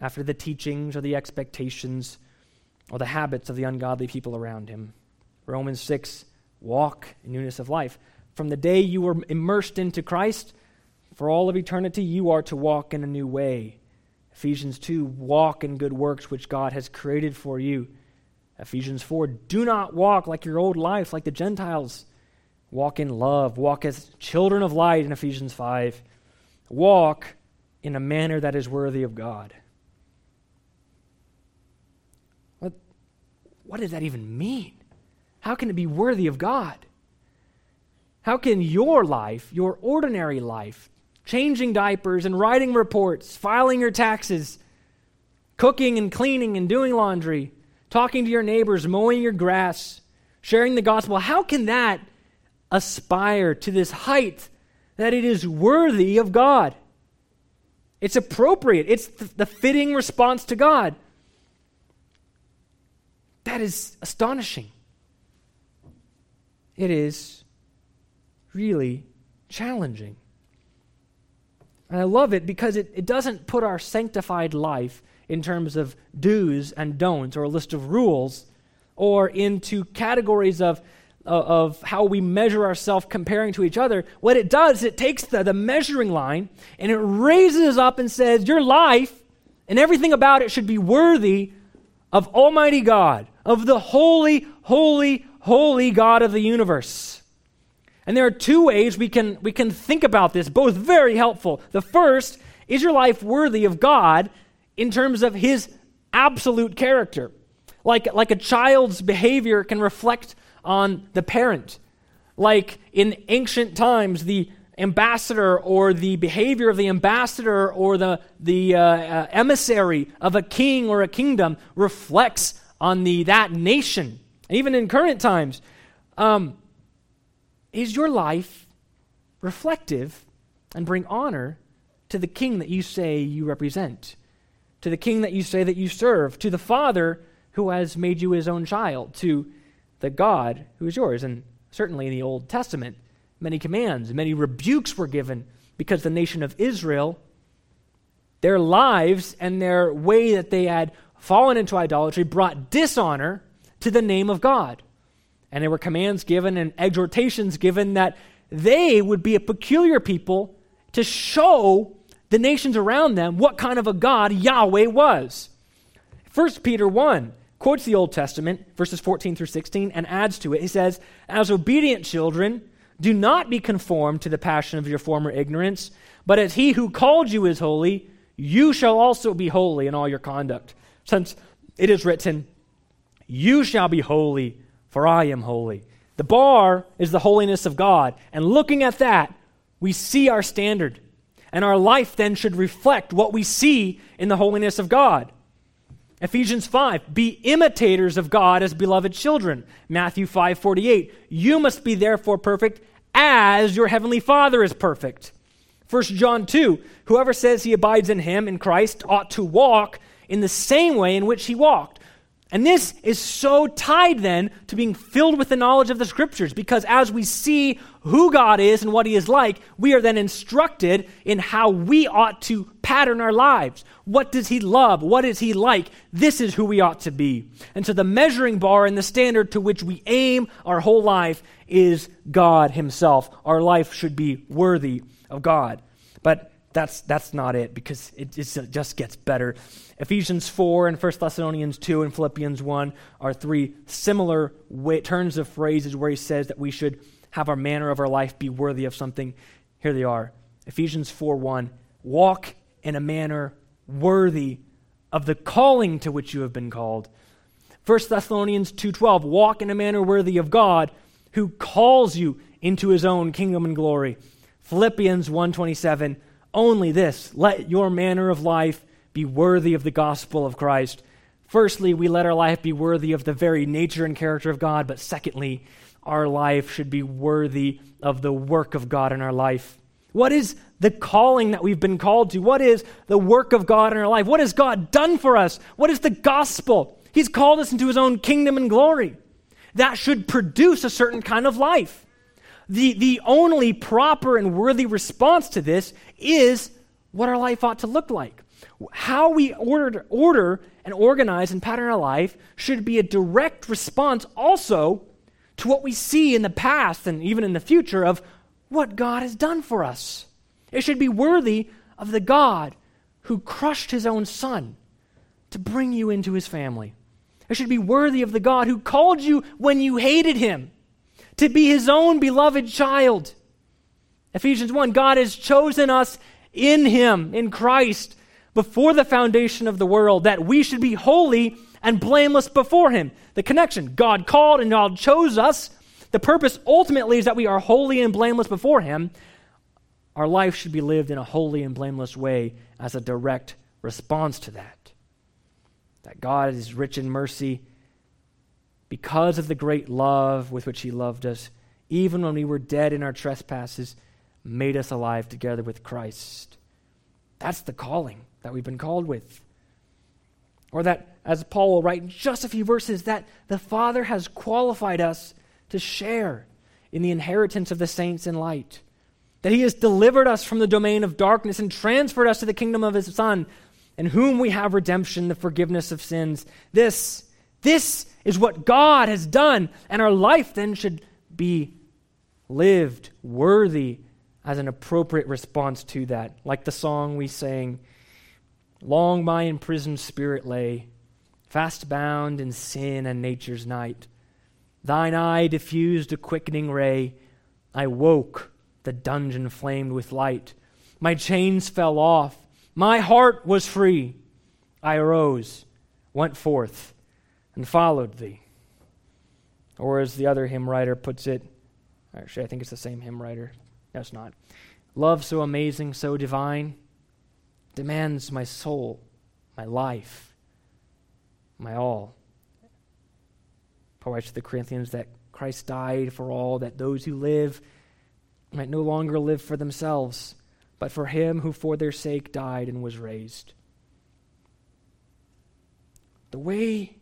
after the teachings or the expectations or the habits of the ungodly people around him. Romans six, walk in newness of life. From the day you were immersed into Christ, for all of eternity, you are to walk in a new way. Ephesians two, walk in good works which God has created for you. Ephesians four, do not walk like your old life, like the Gentiles. Walk in love. Walk as children of light in Ephesians five. Walk in a manner that is worthy of God. What, what does that even mean? How can it be worthy of God? How can your life, your ordinary life, changing diapers and writing reports, filing your taxes, cooking and cleaning and doing laundry, talking to your neighbors, mowing your grass, sharing the gospel, how can that aspire to this height that it is worthy of God? It's appropriate. It's th- the fitting response to God. That is astonishing. It is really challenging. And I love it because it, it doesn't put our sanctified life in terms of do's and don'ts or a list of rules or into categories of, of, of how we measure ourselves comparing to each other. What it does, it takes the, the measuring line and it raises up and says, your life and everything about it should be worthy of Almighty God, of the holy, holy, holy God of the universe. And there are two ways we can we can think about this, both very helpful. The first, is your life worthy of God in terms of his absolute character? Like, like a child's behavior can reflect on the parent. Like in ancient times, the ambassador or the behavior of the ambassador or the, the uh, uh, emissary of a king or a kingdom reflects on the that nation. And even in current times, um, is your life reflective and bring honor to the king that you say you represent, to the king that you say that you serve, to the Father who has made you his own child, to the God who is yours? And certainly in the Old Testament, many commands, many rebukes were given because the nation of Israel, their lives and their way that they had fallen into idolatry brought dishonor to the name of God. And there were commands given and exhortations given that they would be a peculiar people to show the nations around them what kind of a God Yahweh was. First Peter one quotes the Old Testament, verses fourteen through sixteen, and adds to it. He says, as obedient children, do not be conformed to the passion of your former ignorance, but as he who called you is holy, you shall also be holy in all your conduct. Since it is written, you shall be holy, for I am holy. The bar is the holiness of God. And looking at that, we see our standard. And our life then should reflect what we see in the holiness of God. Ephesians five, be imitators of God as beloved children. Matthew five forty-eight, you must be therefore perfect as your heavenly Father is perfect. First John two, whoever says he abides in him, in Christ, ought to walk in the same way in which he walked. And this is so tied then to being filled with the knowledge of the Scriptures, because as we see who God is and what he is like, we are then instructed in how we ought to pattern our lives. What does he love? What is he like? This is who we ought to be. And so the measuring bar and the standard to which we aim our whole life is God himself. Our life should be worthy of God. But that's that's not it, because it, it just gets better. Ephesians four and First Thessalonians two and Philippians one are three similar way, turns of phrases where he says that we should have our manner of our life be worthy of something. Here they are. Ephesians four one, walk in a manner worthy of the calling to which you have been called. First Thessalonians two twelve, walk in a manner worthy of God who calls you into his own kingdom and glory. Philippians one twenty-seven, only this, let your manner of life be worthy of the gospel of Christ. Firstly, we let our life be worthy of the very nature and character of God, but secondly, our life should be worthy of the work of God in our life. What is the calling that we've been called to? What is the work of God in our life? What has God done for us? What is the gospel? He's called us into his own kingdom and glory. That should produce a certain kind of life. The, the only proper and worthy response to this is what our life ought to look like. How we order, order and organize and pattern our life should be a direct response also to what we see in the past and even in the future of what God has done for us. It should be worthy of the God who crushed his own son to bring you into his family. It should be worthy of the God who called you when you hated him to be his own beloved child. Ephesians one, God has chosen us in him, in Christ, before the foundation of the world, that we should be holy and blameless before him. The connection, God called and God chose us. The purpose ultimately is that we are holy and blameless before him. Our life should be lived in a holy and blameless way as a direct response to that. That God is rich in mercy because of the great love with which he loved us, even when we were dead in our trespasses, made us alive together with Christ. That's the calling that we've been called with. Or that, as Paul will write in just a few verses, that the Father has qualified us to share in the inheritance of the saints in light. That he has delivered us from the domain of darkness and transferred us to the kingdom of his Son, in whom we have redemption, the forgiveness of sins. This, this is what God has done, and our life then should be lived worthy as an appropriate response to that. Like the song we sang, long my imprisoned spirit lay, fast bound in sin and nature's night. Thine eye diffused a quickening ray. I woke, the dungeon flamed with light. My chains fell off. My heart was free. I arose, went forth, and followed thee. Or as the other hymn writer puts it, actually I think it's the same hymn writer. No, it's not. Love so amazing, so divine, demands my soul, my life, my all. Paul writes to the Corinthians that Christ died for all, that those who live might no longer live for themselves, but for him who for their sake died and was raised. The way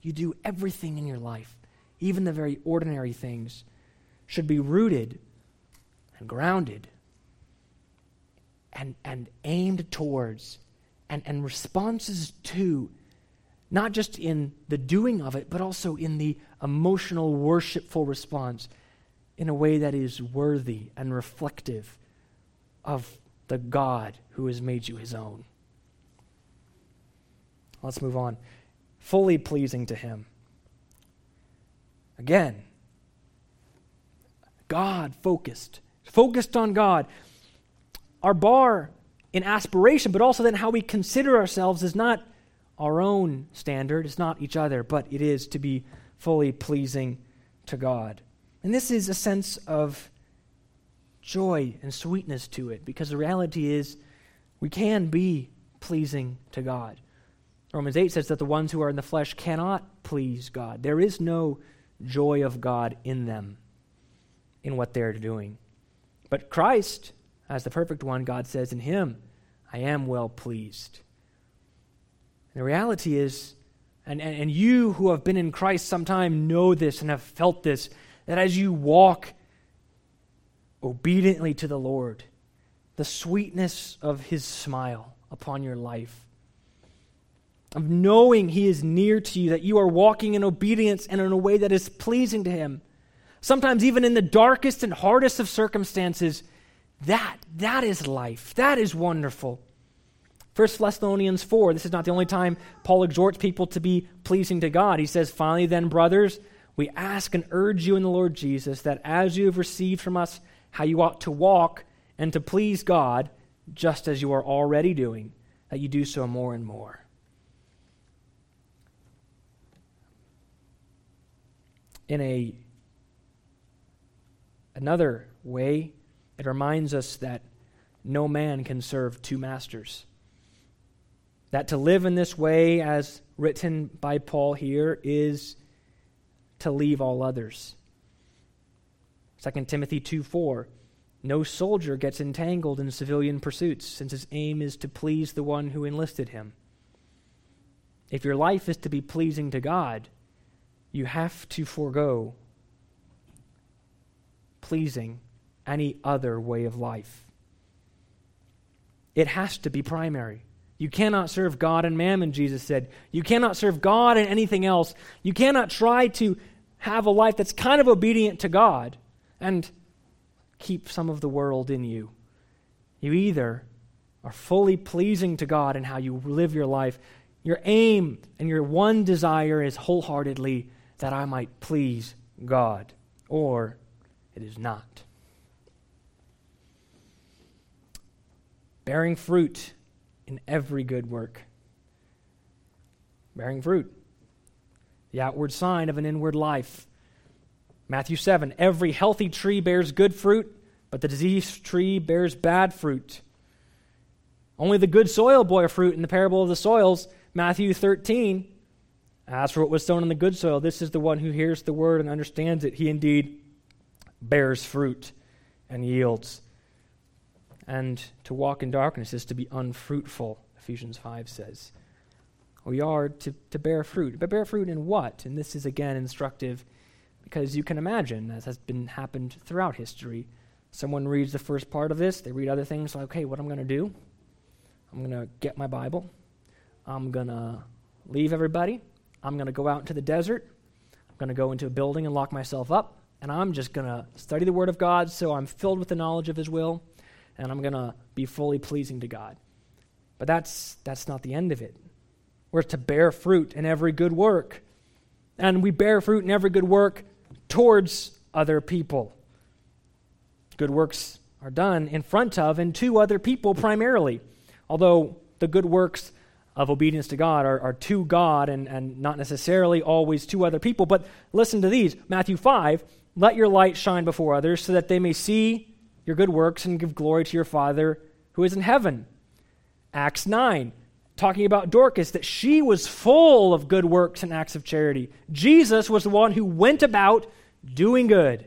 you do everything in your life, even the very ordinary things, should be rooted and grounded and, and aimed towards and, and responses to, not just in the doing of it, but also in the emotional, worshipful response in a way that is worthy and reflective of the God who has made you his own. Let's move on. Fully pleasing to him. Again, God focused. Focused on God. Our bar in aspiration, but also then how we consider ourselves is not our own standard, it's not each other, but it is to be fully pleasing to God. And this is a sense of joy and sweetness to it, because the reality is we can be pleasing to God. Romans eight says that the ones who are in the flesh cannot please God. There is no joy of God in them, in what they're doing. But Christ, as the perfect one, God says, in him, I am well pleased. And the reality is, and, and, and you who have been in Christ sometime know this and have felt this, that as you walk obediently to the Lord, the sweetness of his smile upon your life, of knowing he is near to you, that you are walking in obedience and in a way that is pleasing to him, sometimes even in the darkest and hardest of circumstances, that, that is life. That is wonderful. First Thessalonians four, this is not the only time Paul exhorts people to be pleasing to God. He says, finally then, brothers, we ask and urge you in the Lord Jesus that as you have received from us how you ought to walk and to please God, just as you are already doing, that you do so more and more. In a another way, it reminds us that no man can serve two masters. That to live in this way, as written by Paul here, is to leave all others. Second Timothy two four, no soldier gets entangled in civilian pursuits, since his aim is to please the one who enlisted him. If your life is to be pleasing to God, you have to forego pleasing any other way of life. It has to be primary. You cannot serve God and mammon, Jesus said. You cannot serve God and anything else. You cannot try to have a life that's kind of obedient to God and keep some of the world in you. You either are fully pleasing to God in how you live your life. Your aim and your one desire is wholeheartedly that I might please God, or it is not. Bearing fruit in every good work. Bearing fruit. The outward sign of an inward life. Matthew seven, every healthy tree bears good fruit, but the diseased tree bears bad fruit. Only the good soil bore fruit in the parable of the soils. Matthew thirteen, as for what was sown in the good soil, this is the one who hears the word and understands it. He indeed bears fruit and yields. And to walk in darkness is to be unfruitful, Ephesians five says. We are to, to bear fruit. But bear fruit in what? And this is again instructive because you can imagine, as has been happened throughout history, someone reads the first part of this, they read other things like, okay, what I'm going to do? I'm going to get my Bible. I'm going to leave everybody. I'm going to go out into the desert. I'm going to go into a building and lock myself up. And I'm just going to study the Word of God so I'm filled with the knowledge of His will. And I'm going to be fully pleasing to God. But that's that's not the end of it. We're to bear fruit in every good work. And we bear fruit in every good work towards other people. Good works are done in front of and to other people primarily. Although the good works of obedience to God are, are to God and, and not necessarily always to other people. But listen to these. Matthew five, let your light shine before others so that they may see your good works and give glory to your Father who is in heaven. Acts nine, talking about Dorcas, that she was full of good works and acts of charity. Jesus was the one who went about doing good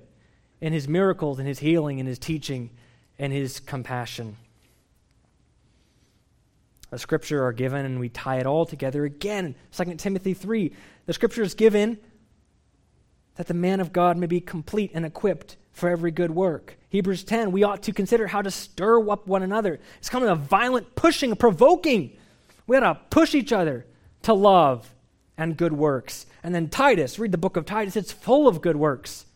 in his miracles, in his healing, in his teaching, in his compassion. The scripture are given and we tie it all together again. Second Timothy three, the scripture is given that the man of God may be complete and equipped for every good work. Hebrews ten, we ought to consider how to stir up one another. It's kind of a violent pushing, provoking. We ought to push each other to love and good works. And then Titus, read the book of Titus, it's full of good works.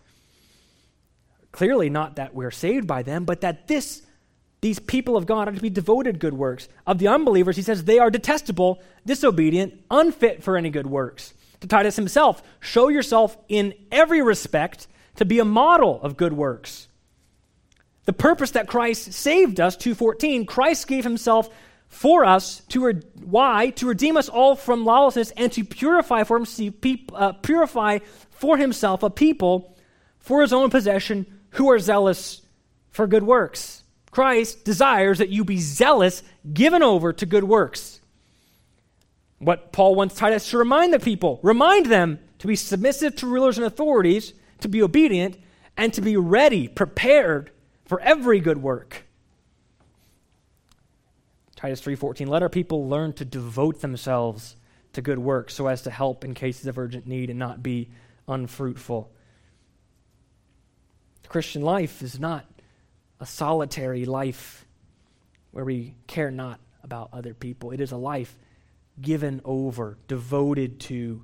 Clearly not that we're saved by them, but that this these people of God are to be devoted good works. Of the unbelievers, he says, they are detestable, disobedient, unfit for any good works. To Titus himself, show yourself in every respect to be a model of good works. The purpose that Christ saved us, two fourteen, Christ gave himself for us, to re- why? To redeem us all from lawlessness and to purify for, him, uh, purify for himself a people for his own possession who are zealous for good works. Christ desires that you be zealous, given over to good works. What Paul wants Titus to remind the people, remind them to be submissive to rulers and authorities, to be obedient, and to be ready, prepared for every good work. Titus three fourteen, let our people learn to devote themselves to good works so as to help in cases of urgent need and not be unfruitful. The Christian life is not a solitary life where we care not about other people. It is a life given over, devoted to,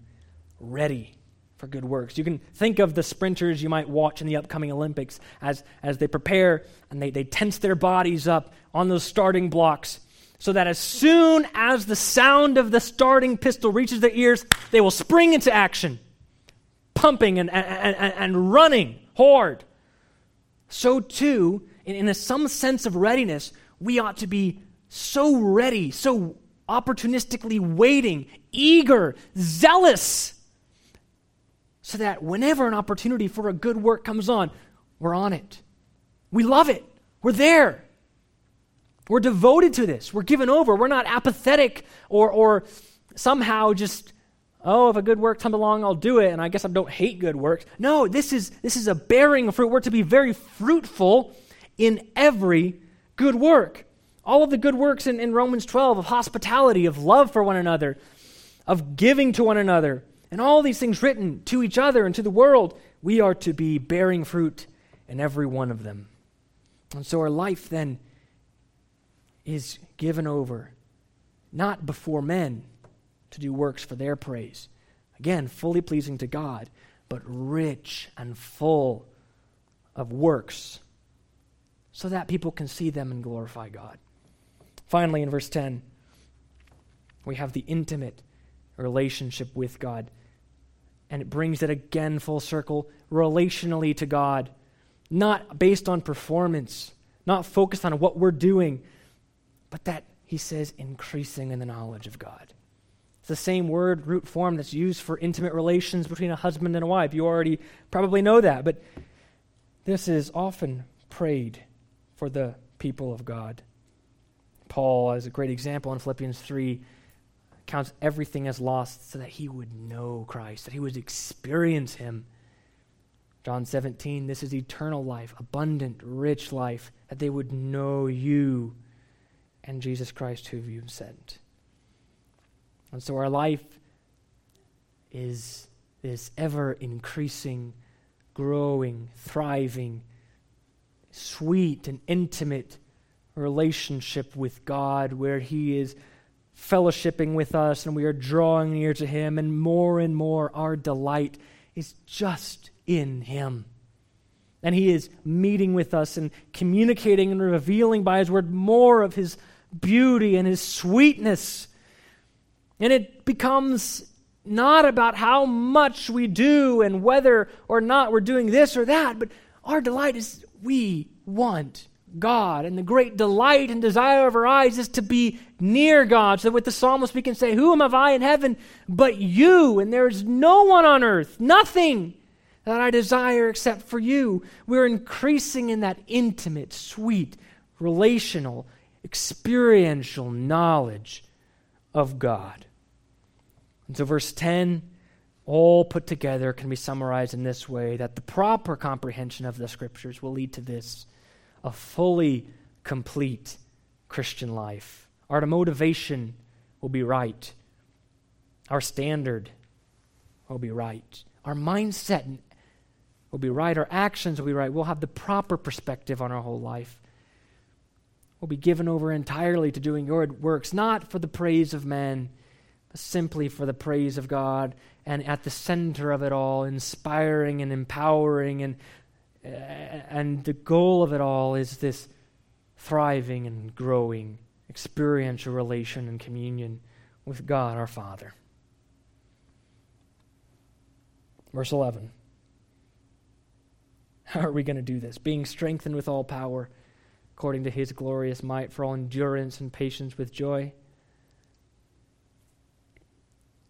ready for good works. You can think of the sprinters you might watch in the upcoming Olympics as, as they prepare and they, they tense their bodies up on those starting blocks so that as soon as the sound of the starting pistol reaches their ears, they will spring into action, pumping and, and, and, and running hard. So too, in a some sense of readiness, we ought to be so ready, so opportunistically waiting, eager, zealous, so that whenever an opportunity for a good work comes on, we're on it. We love it. We're there. We're devoted to this. We're given over. We're not apathetic or or somehow just, oh, if a good work comes along, I'll do it, and I guess I don't hate good works. No, this is this is a bearing fruit. We're to be very fruitful in every good work. All of the good works in, in Romans twelve of hospitality, of love for one another, of giving to one another, and all these things written to each other and to the world, we are to be bearing fruit in every one of them. And so our life then is given over not before men to do works for their praise. Again, fully pleasing to God, but rich and full of works, so that people can see them and glorify God. Finally, in verse ten, we have the intimate relationship with God, and it brings it again full circle, relationally to God, not based on performance, not focused on what we're doing, but that, he says, increasing in the knowledge of God. It's the same word, root form, that's used for intimate relations between a husband and a wife. You already probably know that, but this is often prayed for the people of God. Paul, as a great example in Philippians three, counts everything as lost so that he would know Christ, that he would experience him. John seventeen, this is eternal life, abundant, rich life, that they would know you and Jesus Christ whom you've sent. And so our life is this ever-increasing, growing, thriving, sweet and intimate relationship with God, where he is fellowshipping with us and we are drawing near to him, and more and more our delight is just in him. And he is meeting with us and communicating and revealing by his word more of his beauty and his sweetness. And it becomes not about how much we do and whether or not we're doing this or that, but our delight is we want God. And the great delight and desire of our eyes is to be near God. So with the psalmist we can say, who am I in heaven but you? And there is no one on earth, nothing that I desire except for you. We're increasing in that intimate, sweet, relational, experiential knowledge of God. And so verse ten, all put together, can be summarized in this way, that the proper comprehension of the Scriptures will lead to this, a fully complete Christian life. Our motivation will be right. Our standard will be right. Our mindset will be right. Our actions will be right. We'll have the proper perspective on our whole life. We'll be given over entirely to doing your works, not for the praise of men, but simply for the praise of God, and at the center of it all, inspiring and empowering, and and the goal of it all is this thriving and growing experiential relation and communion with God our Father. Verse eleven. How are we going to do this? Being strengthened with all power according to his glorious might, for all endurance and patience with joy.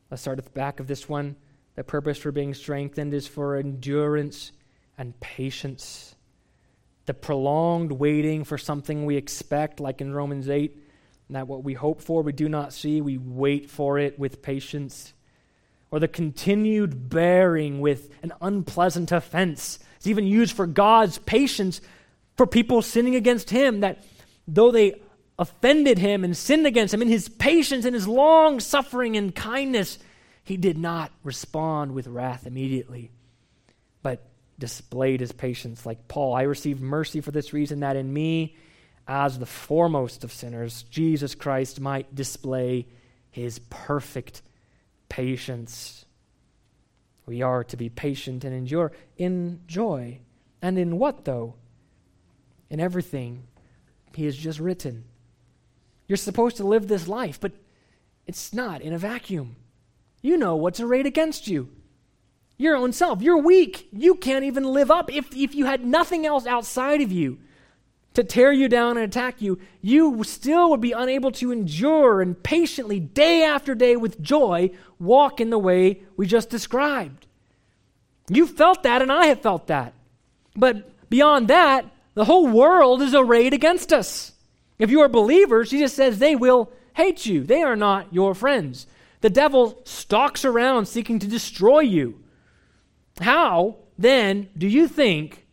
Let's start at the back of this one. The purpose for being strengthened is for endurance and patience. The prolonged waiting for something we expect, like in Romans eight, that what we hope for we do not see, we wait for it with patience. Or the continued bearing with an unpleasant offense. It's even used for God's patience for people sinning against him, that though they offended him and sinned against him, in his patience and his long suffering and kindness, he did not respond with wrath immediately, but displayed his patience like Paul. I received mercy for this reason, that in me, as the foremost of sinners, Jesus Christ might display his perfect patience. We are to be patient and endure in joy. And in what, though? In everything he has just written. You're supposed to live this life, but it's not in a vacuum. You know what's arrayed against you. Your own self. You're weak. You can't even live up. If, if you had nothing else outside of you to tear you down and attack you, you still would be unable to endure and patiently, day after day with joy, walk in the way we just described. You felt that, and I have felt that. But beyond that, the whole world is arrayed against us. If you are believers, Jesus says they will hate you. They are not your friends. The devil stalks around seeking to destroy you. How, then, do you think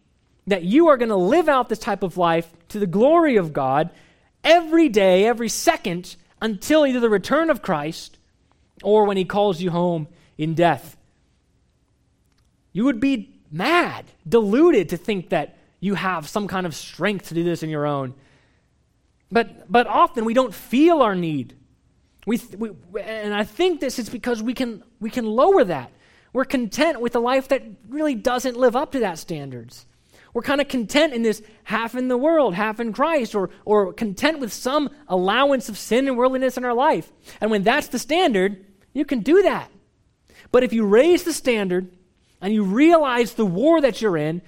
that you are going to live out this type of life to the glory of God every day, every second, until either the return of Christ or when he calls you home in death? You would be mad, deluded to think that you have some kind of strength to do this on your own. But but often we don't feel our need. We, we and I think this is because we can we can lower that. We're content with a life that really doesn't live up to that standards. We're kind of content in this half in the world, half in Christ, or or content with some allowance of sin and worldliness in our life. And when that's the standard, you can do that. But if you raise the standard and you realize the war that you're in,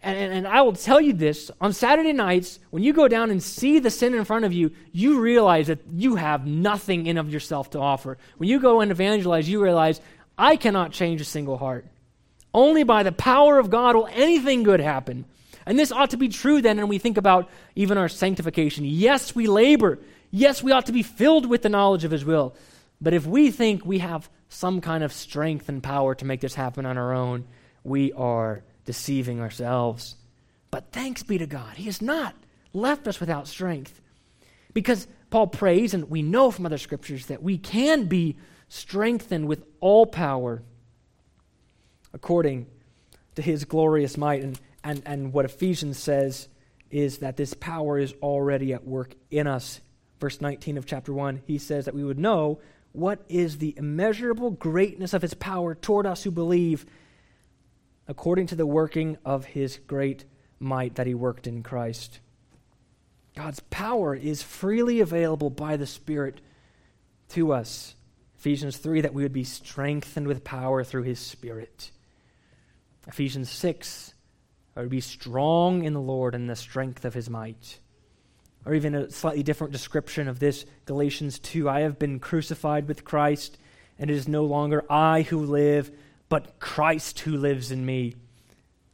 and, and, and I will tell you this, on Saturday nights, when you go down and see the sin in front of you, you realize that you have nothing in of yourself to offer. When you go and evangelize, you realize, I cannot change a single heart. Only by the power of God will anything good happen. And this ought to be true then, and we think about even our sanctification. Yes, we labor. Yes, we ought to be filled with the knowledge of His will. But if we think we have some kind of strength and power to make this happen on our own, we are deceiving ourselves. But thanks be to God, He has not left us without strength. Because Paul prays, and we know from other scriptures, that we can be strengthened with all power according to His glorious might. And, and, and what Ephesians says is that this power is already at work in us. Verse nineteen of chapter one, he says that we would know what is the immeasurable greatness of His power toward us who believe, according to the working of His great might that He worked in Christ. God's power is freely available by the Spirit to us. Ephesians three, that we would be strengthened with power through His Spirit. Ephesians six, that we would be strong in the Lord and the strength of His might. Or even a slightly different description of this, Galatians two, I have been crucified with Christ, and it is no longer I who live, but Christ who lives in me.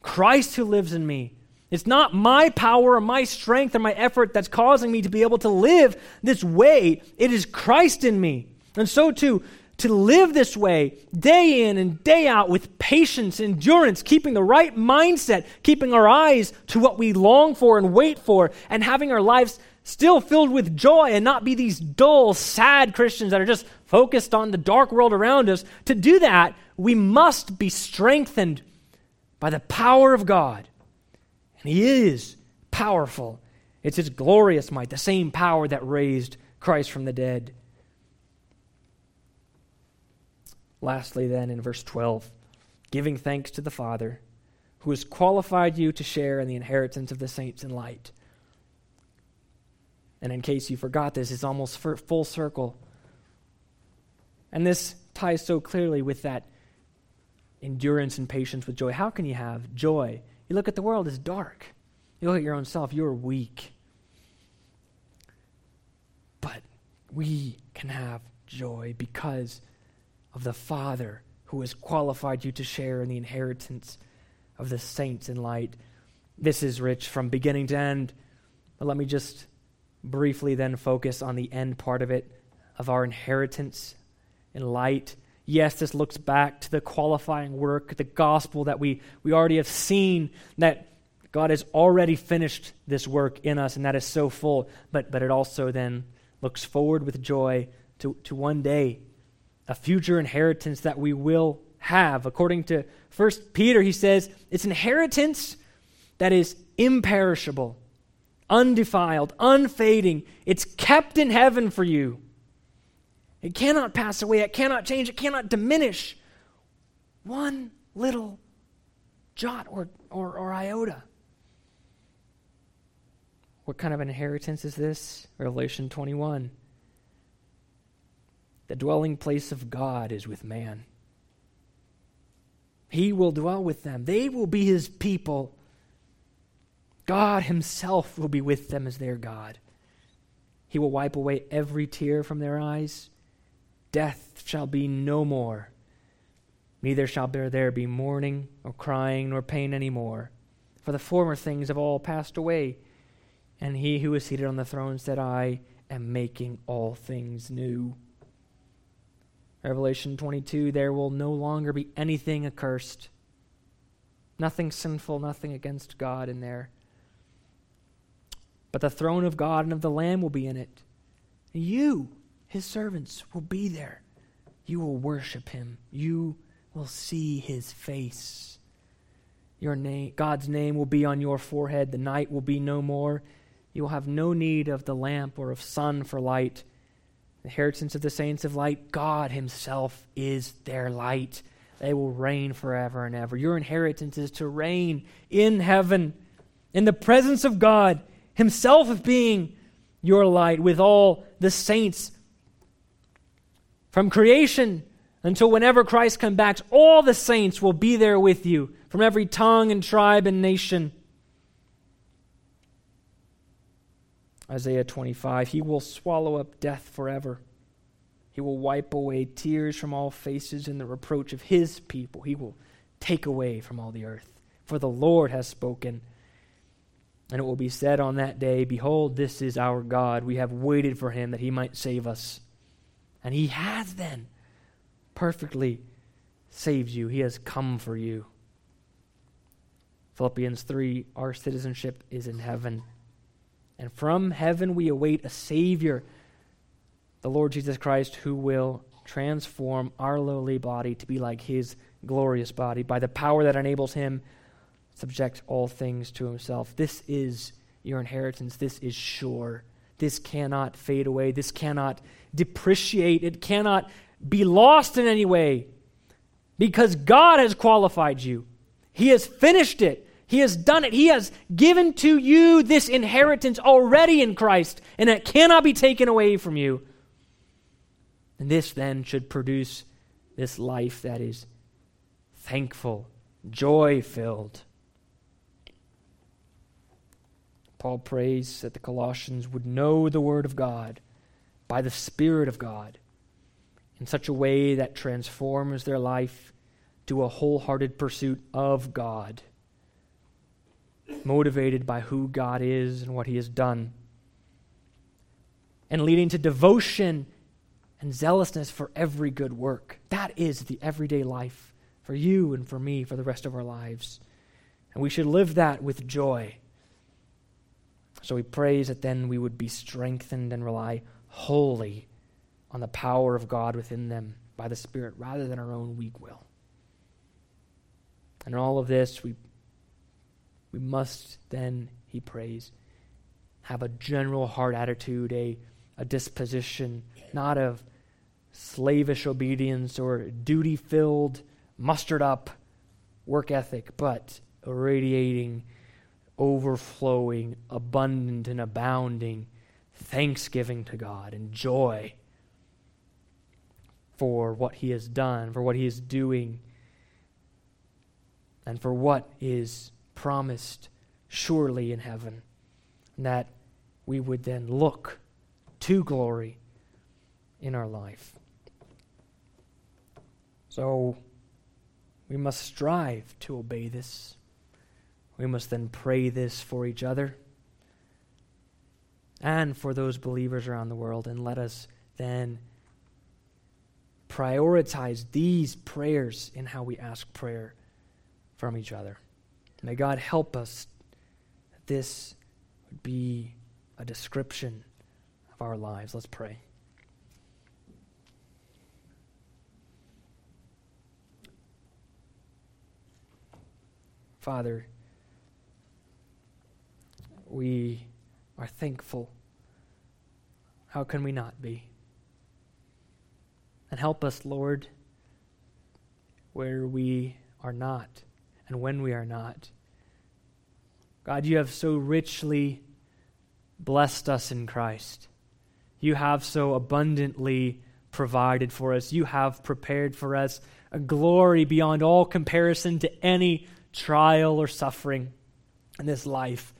Christ who lives in me. It's not my power or my strength or my effort that's causing me to be able to live this way. It is Christ in me. And so too, to live this way, day in and day out, with patience, endurance, keeping the right mindset, keeping our eyes to what we long for and wait for, and having our lives still filled with joy and not be these dull, sad Christians that are just focused on the dark world around us. To do that, we must be strengthened by the power of God. And He is powerful. It's His glorious might, the same power that raised Christ from the dead. Lastly then, in verse twelve, giving thanks to the Father who has qualified you to share in the inheritance of the saints in light. And in case you forgot this, it's almost full circle. And this ties so clearly with that endurance and patience with joy. How can you have joy? You look at the world, it's dark. You look at your own self, you're weak. But we can have joy because of the Father who has qualified you to share in the inheritance of the saints in light. This is rich from beginning to end. But let me just briefly then focus on the end part of it, of our inheritance in light. Yes, this looks back to the qualifying work, the gospel that we, we already have seen, that God has already finished this work in us, and that is so full. But but it also then looks forward with joy to, to one day, a future inheritance that we will have. According to First Peter, he says, it's inheritance that is imperishable, undefiled, unfading. It's kept in heaven for you. It cannot pass away. It cannot change. It cannot diminish one little jot or, or, or iota. What kind of inheritance is this? Revelation twenty-one. The dwelling place of God is with man. He will dwell with them. They will be His people. God Himself will be with them as their God. He will wipe away every tear from their eyes. Death shall be no more. Neither shall there be mourning, or crying, nor pain any more. For the former things have all passed away. And He who is seated on the throne said, I am making all things new. Revelation twenty-two, there will no longer be anything accursed. Nothing sinful, nothing against God in there. But the throne of God and of the Lamb will be in it. And you, His servants, will be there. You will worship Him. You will see His face. Your name, God's name will be on your forehead. The night will be no more. You will have no need of the lamp or of sun for light. The inheritance of the saints of light, God himself is their light. They will reign forever and ever. Your inheritance is to reign in heaven, in the presence of God, himself being your light, with all the saints from creation until whenever Christ comes back. All the saints will be there with you, from every tongue and tribe and nation. Isaiah twenty-five, he will swallow up death forever. He will wipe away tears from all faces, and the reproach of his people he will take away from all the earth. For the Lord has spoken. And it will be said on that day, behold, this is our God. We have waited for him that he might save us. And he has then perfectly saved you. He has come for you. Philippians three, our citizenship is in heaven. And from heaven we await a Savior, the Lord Jesus Christ, who will transform our lowly body to be like his glorious body by the power that enables him to subject all things to himself. This is your inheritance. This is sure. This cannot fade away. This cannot depreciate. It cannot be lost in any way, because God has qualified you. He has finished it. He has done it. He has given to you this inheritance already in Christ, and it cannot be taken away from you. And this then should produce this life that is thankful, joy-filled. Paul prays that the Colossians would know the Word of God by the Spirit of God in such a way that transforms their life to a wholehearted pursuit of God, motivated by who God is and what he has done, and leading to devotion and zealousness for every good work. That is the everyday life for you and for me for the rest of our lives. And we should live that with joy. So he prays that then we would be strengthened and rely wholly on the power of God within them by the Spirit rather than our own weak will. And in all of this, we We must then, he prays, have a general heart attitude, a, a disposition, not of slavish obedience or duty-filled, mustered-up work ethic, but irradiating, overflowing, abundant and abounding thanksgiving to God and joy for what he has done, for what he is doing, and for what is promised surely in heaven, and that we would then look to glory in our life. So we must strive to obey this. We must then pray this for each other and for those believers around the world, and let us then prioritize these prayers in how we ask prayer from each other. May God help us that this would be a description of our lives. Let's pray. Father, we are thankful. How can we not be? And help us, Lord, where we are not and when we are not. God, you have so richly blessed us in Christ. You have so abundantly provided for us. You have prepared for us a glory beyond all comparison to any trial or suffering in this life.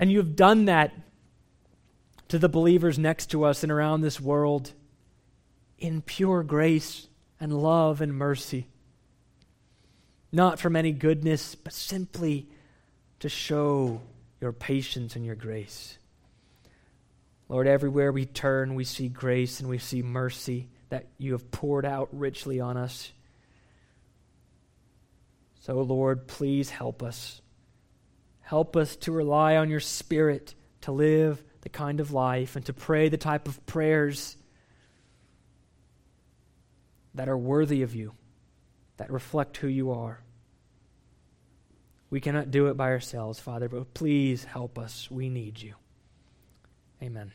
And you've done that to the believers next to us and around this world in pure grace and love and mercy. Not from any goodness, but simply to show your patience and your grace. Lord, everywhere we turn, we see grace and we see mercy that you have poured out richly on us. So, Lord, please help us. Help us to rely on your Spirit to live the kind of life and to pray the type of prayers that are worthy of you, that reflect who you are. We cannot do it by ourselves, Father, but please help us. We need you. Amen.